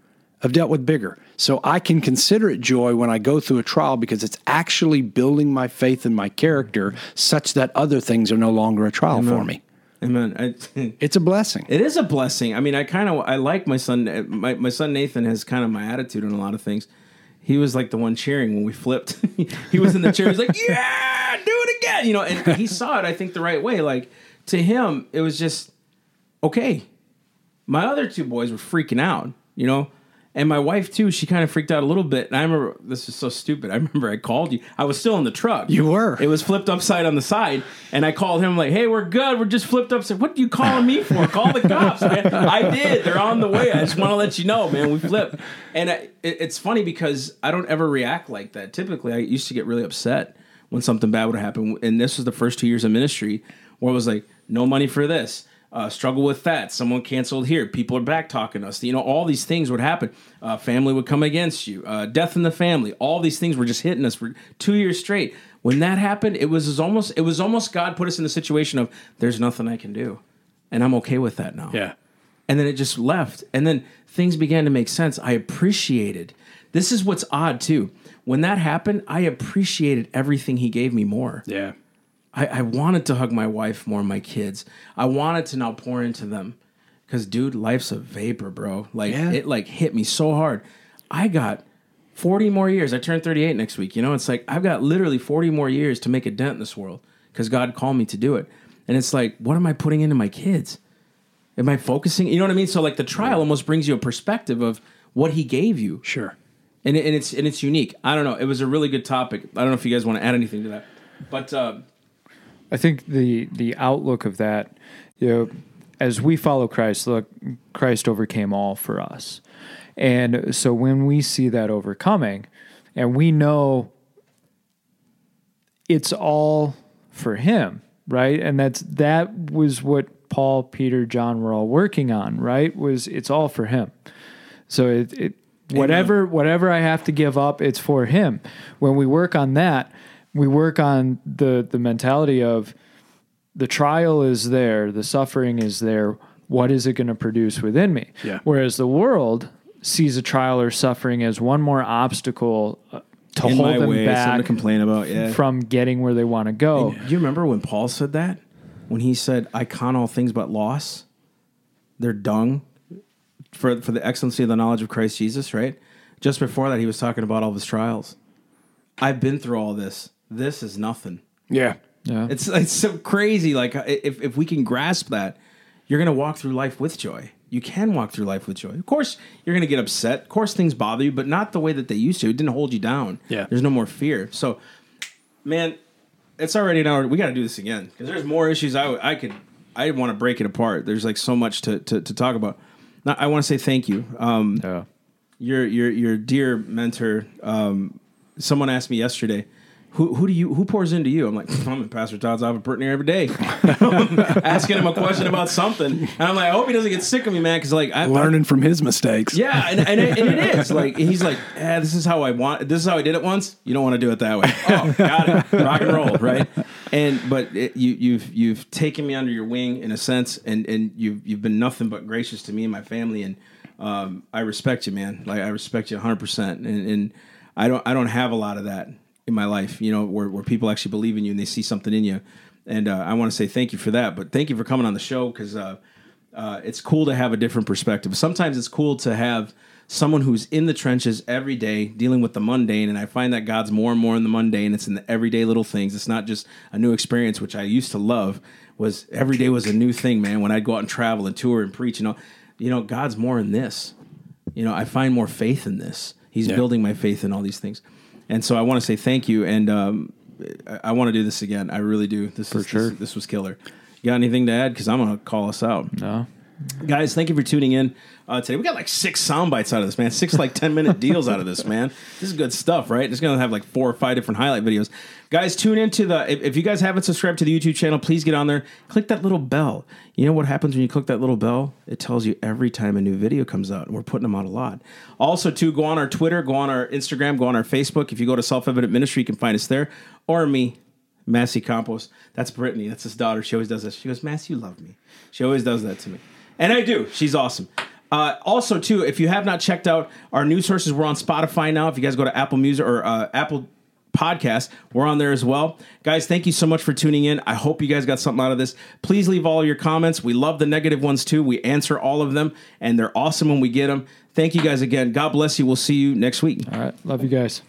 So I can consider it joy when I go through a trial, because it's actually building my faith and my character such that other things are no longer a trial for me. Amen. It's a blessing. It is a blessing. I mean, I like my son. My son Nathan has kind of my attitude on a lot of things. He was like the one cheering when we flipped. He was in the chair. He's like, yeah, do it again. And he saw it, I think, the right way. Like, to him, it was just, okay. My other two boys were freaking out, and my wife, too, she kind of freaked out a little bit. And I remember, this is so stupid, I remember I called you. I was still in the truck. You were. It was flipped upside on the side. And I called him like, hey, we're good. We're just flipped upside. What are you calling me for? Call the cops, man. I did. They're on the way. I just want to let you know, man, we flipped. And it's funny because I don't ever react like that. Typically, I used to get really upset when something bad would happen. And this was the first 2 years of ministry where I was like, no money for this. Struggle with that. Someone canceled here. People are back talking us. All these things would happen. Family would come against you. Death in the family. All these things were just hitting us for 2 years straight. When that happened, it was almost God put us in a situation of, there's nothing I can do, and I'm okay with that now. Yeah. And then it just left, and then things began to make sense. I appreciated. This is what's odd too. When that happened, I appreciated everything He gave me more. Yeah. I wanted to hug my wife more, my kids. I wanted to now pour into them, because, dude, life's a vapor, bro. It hit me so hard. I got 40 more years. I turn 38 next week. It's like, I've got literally 40 more years to make a dent in this world, because God called me to do it. And it's like, what am I putting into my kids? Am I focusing? You know what I mean? So like, the trial almost brings you a perspective of what He gave you. Sure. And it's unique. I don't know. It was a really good topic. I don't know if you guys want to add anything to that, but. I think the outlook of that, as we follow Christ, look, Christ overcame all for us. And so when we see that overcoming, and we know it's all for Him, right? And that was what Paul, Peter, John were all working on, right? Was it's all for Him. So whatever I have to give up, it's for Him. When we work on that, we work on the mentality of, the trial is there, the suffering is there, what is it going to produce within me? Yeah. Whereas the world sees a trial or suffering as one more obstacle to hold them back from getting where they want to go. Do you remember when Paul said that? When he said, I count all things but loss, they're dung for the excellency of the knowledge of Christ Jesus, right? Just before that, he was talking about all of his trials. I've been through all this. This is nothing. Yeah. Yeah. It's so crazy. Like if we can grasp that, you're going to walk through life with joy. You can walk through life with joy. Of course, you're going to get upset. Of course, things bother you, but not the way that they used to. It didn't hold you down. Yeah. There's no more fear. So, man, it's already an hour. We got to do this again because there's more issues. I want to break it apart. There's like so much to talk about. Now, I want to say thank you. Yeah. Your dear mentor. Someone asked me yesterday, who pours into you? I'm like, I'm in Pastor Todd's Albuquerque every day, asking him a question about something, and I'm like, I hope he doesn't get sick of me, man, because like I'm learning from his mistakes. Yeah, and it is like he's like, this is how I want. This is how I did it once. You don't want to do it that way. Oh, got it. Rock and roll, right? But you've taken me under your wing in a sense, and you've been nothing but gracious to me and my family, and I respect you, man. Like I respect you 100%, and I don't have a lot of that in my life, you know, where people actually believe in you and they see something in you. And I want to say thank you for that, but thank you for coming on the show because it's cool to have a different perspective. Sometimes it's cool to have someone who's in the trenches every day dealing with the mundane, and I find that God's more and more in the mundane. It's in the everyday little things. It's not just a new experience, which I used to love. Was every day was a new thing, man, when I'd go out and travel and tour and preach. You know, God's more in this. You know, I find more faith in this. He's building my faith in all these things. And so I want to say thank you, and I want to do this again. I really do. This was killer. You got anything to add? Because I'm going to call us out. No. Guys, thank you for tuning in today. We got like 6 sound bites out of this, man. 6 like 10-minute deals out of this, man. This is good stuff, right? It's going to have like 4 or 5 different highlight videos. Guys, tune into the... If you guys haven't subscribed to the YouTube channel, please get on there. Click that little bell. You know what happens when you click that little bell? It tells you every time a new video comes out, and we're putting them out a lot. Also, too, go on our Twitter, go on our Instagram, go on our Facebook. If you go to Self-Evident Ministry, you can find us there. Or me, Massey Campos. That's Brittany. That's his daughter. She always does this. She goes, Massey, you love me. She always does that to me. And I do. She's awesome. Also, too, if you have not checked out our news sources, we're on Spotify now. If you guys go to Apple Music or Apple Podcast, we're on there as well. Guys, thank you so much for tuning in. I hope you guys got something out of this. Please leave all your comments. We love the negative ones, too. We answer all of them, and they're awesome when we get them. Thank you guys again. God bless you. We'll see you next week. All right. Love you guys.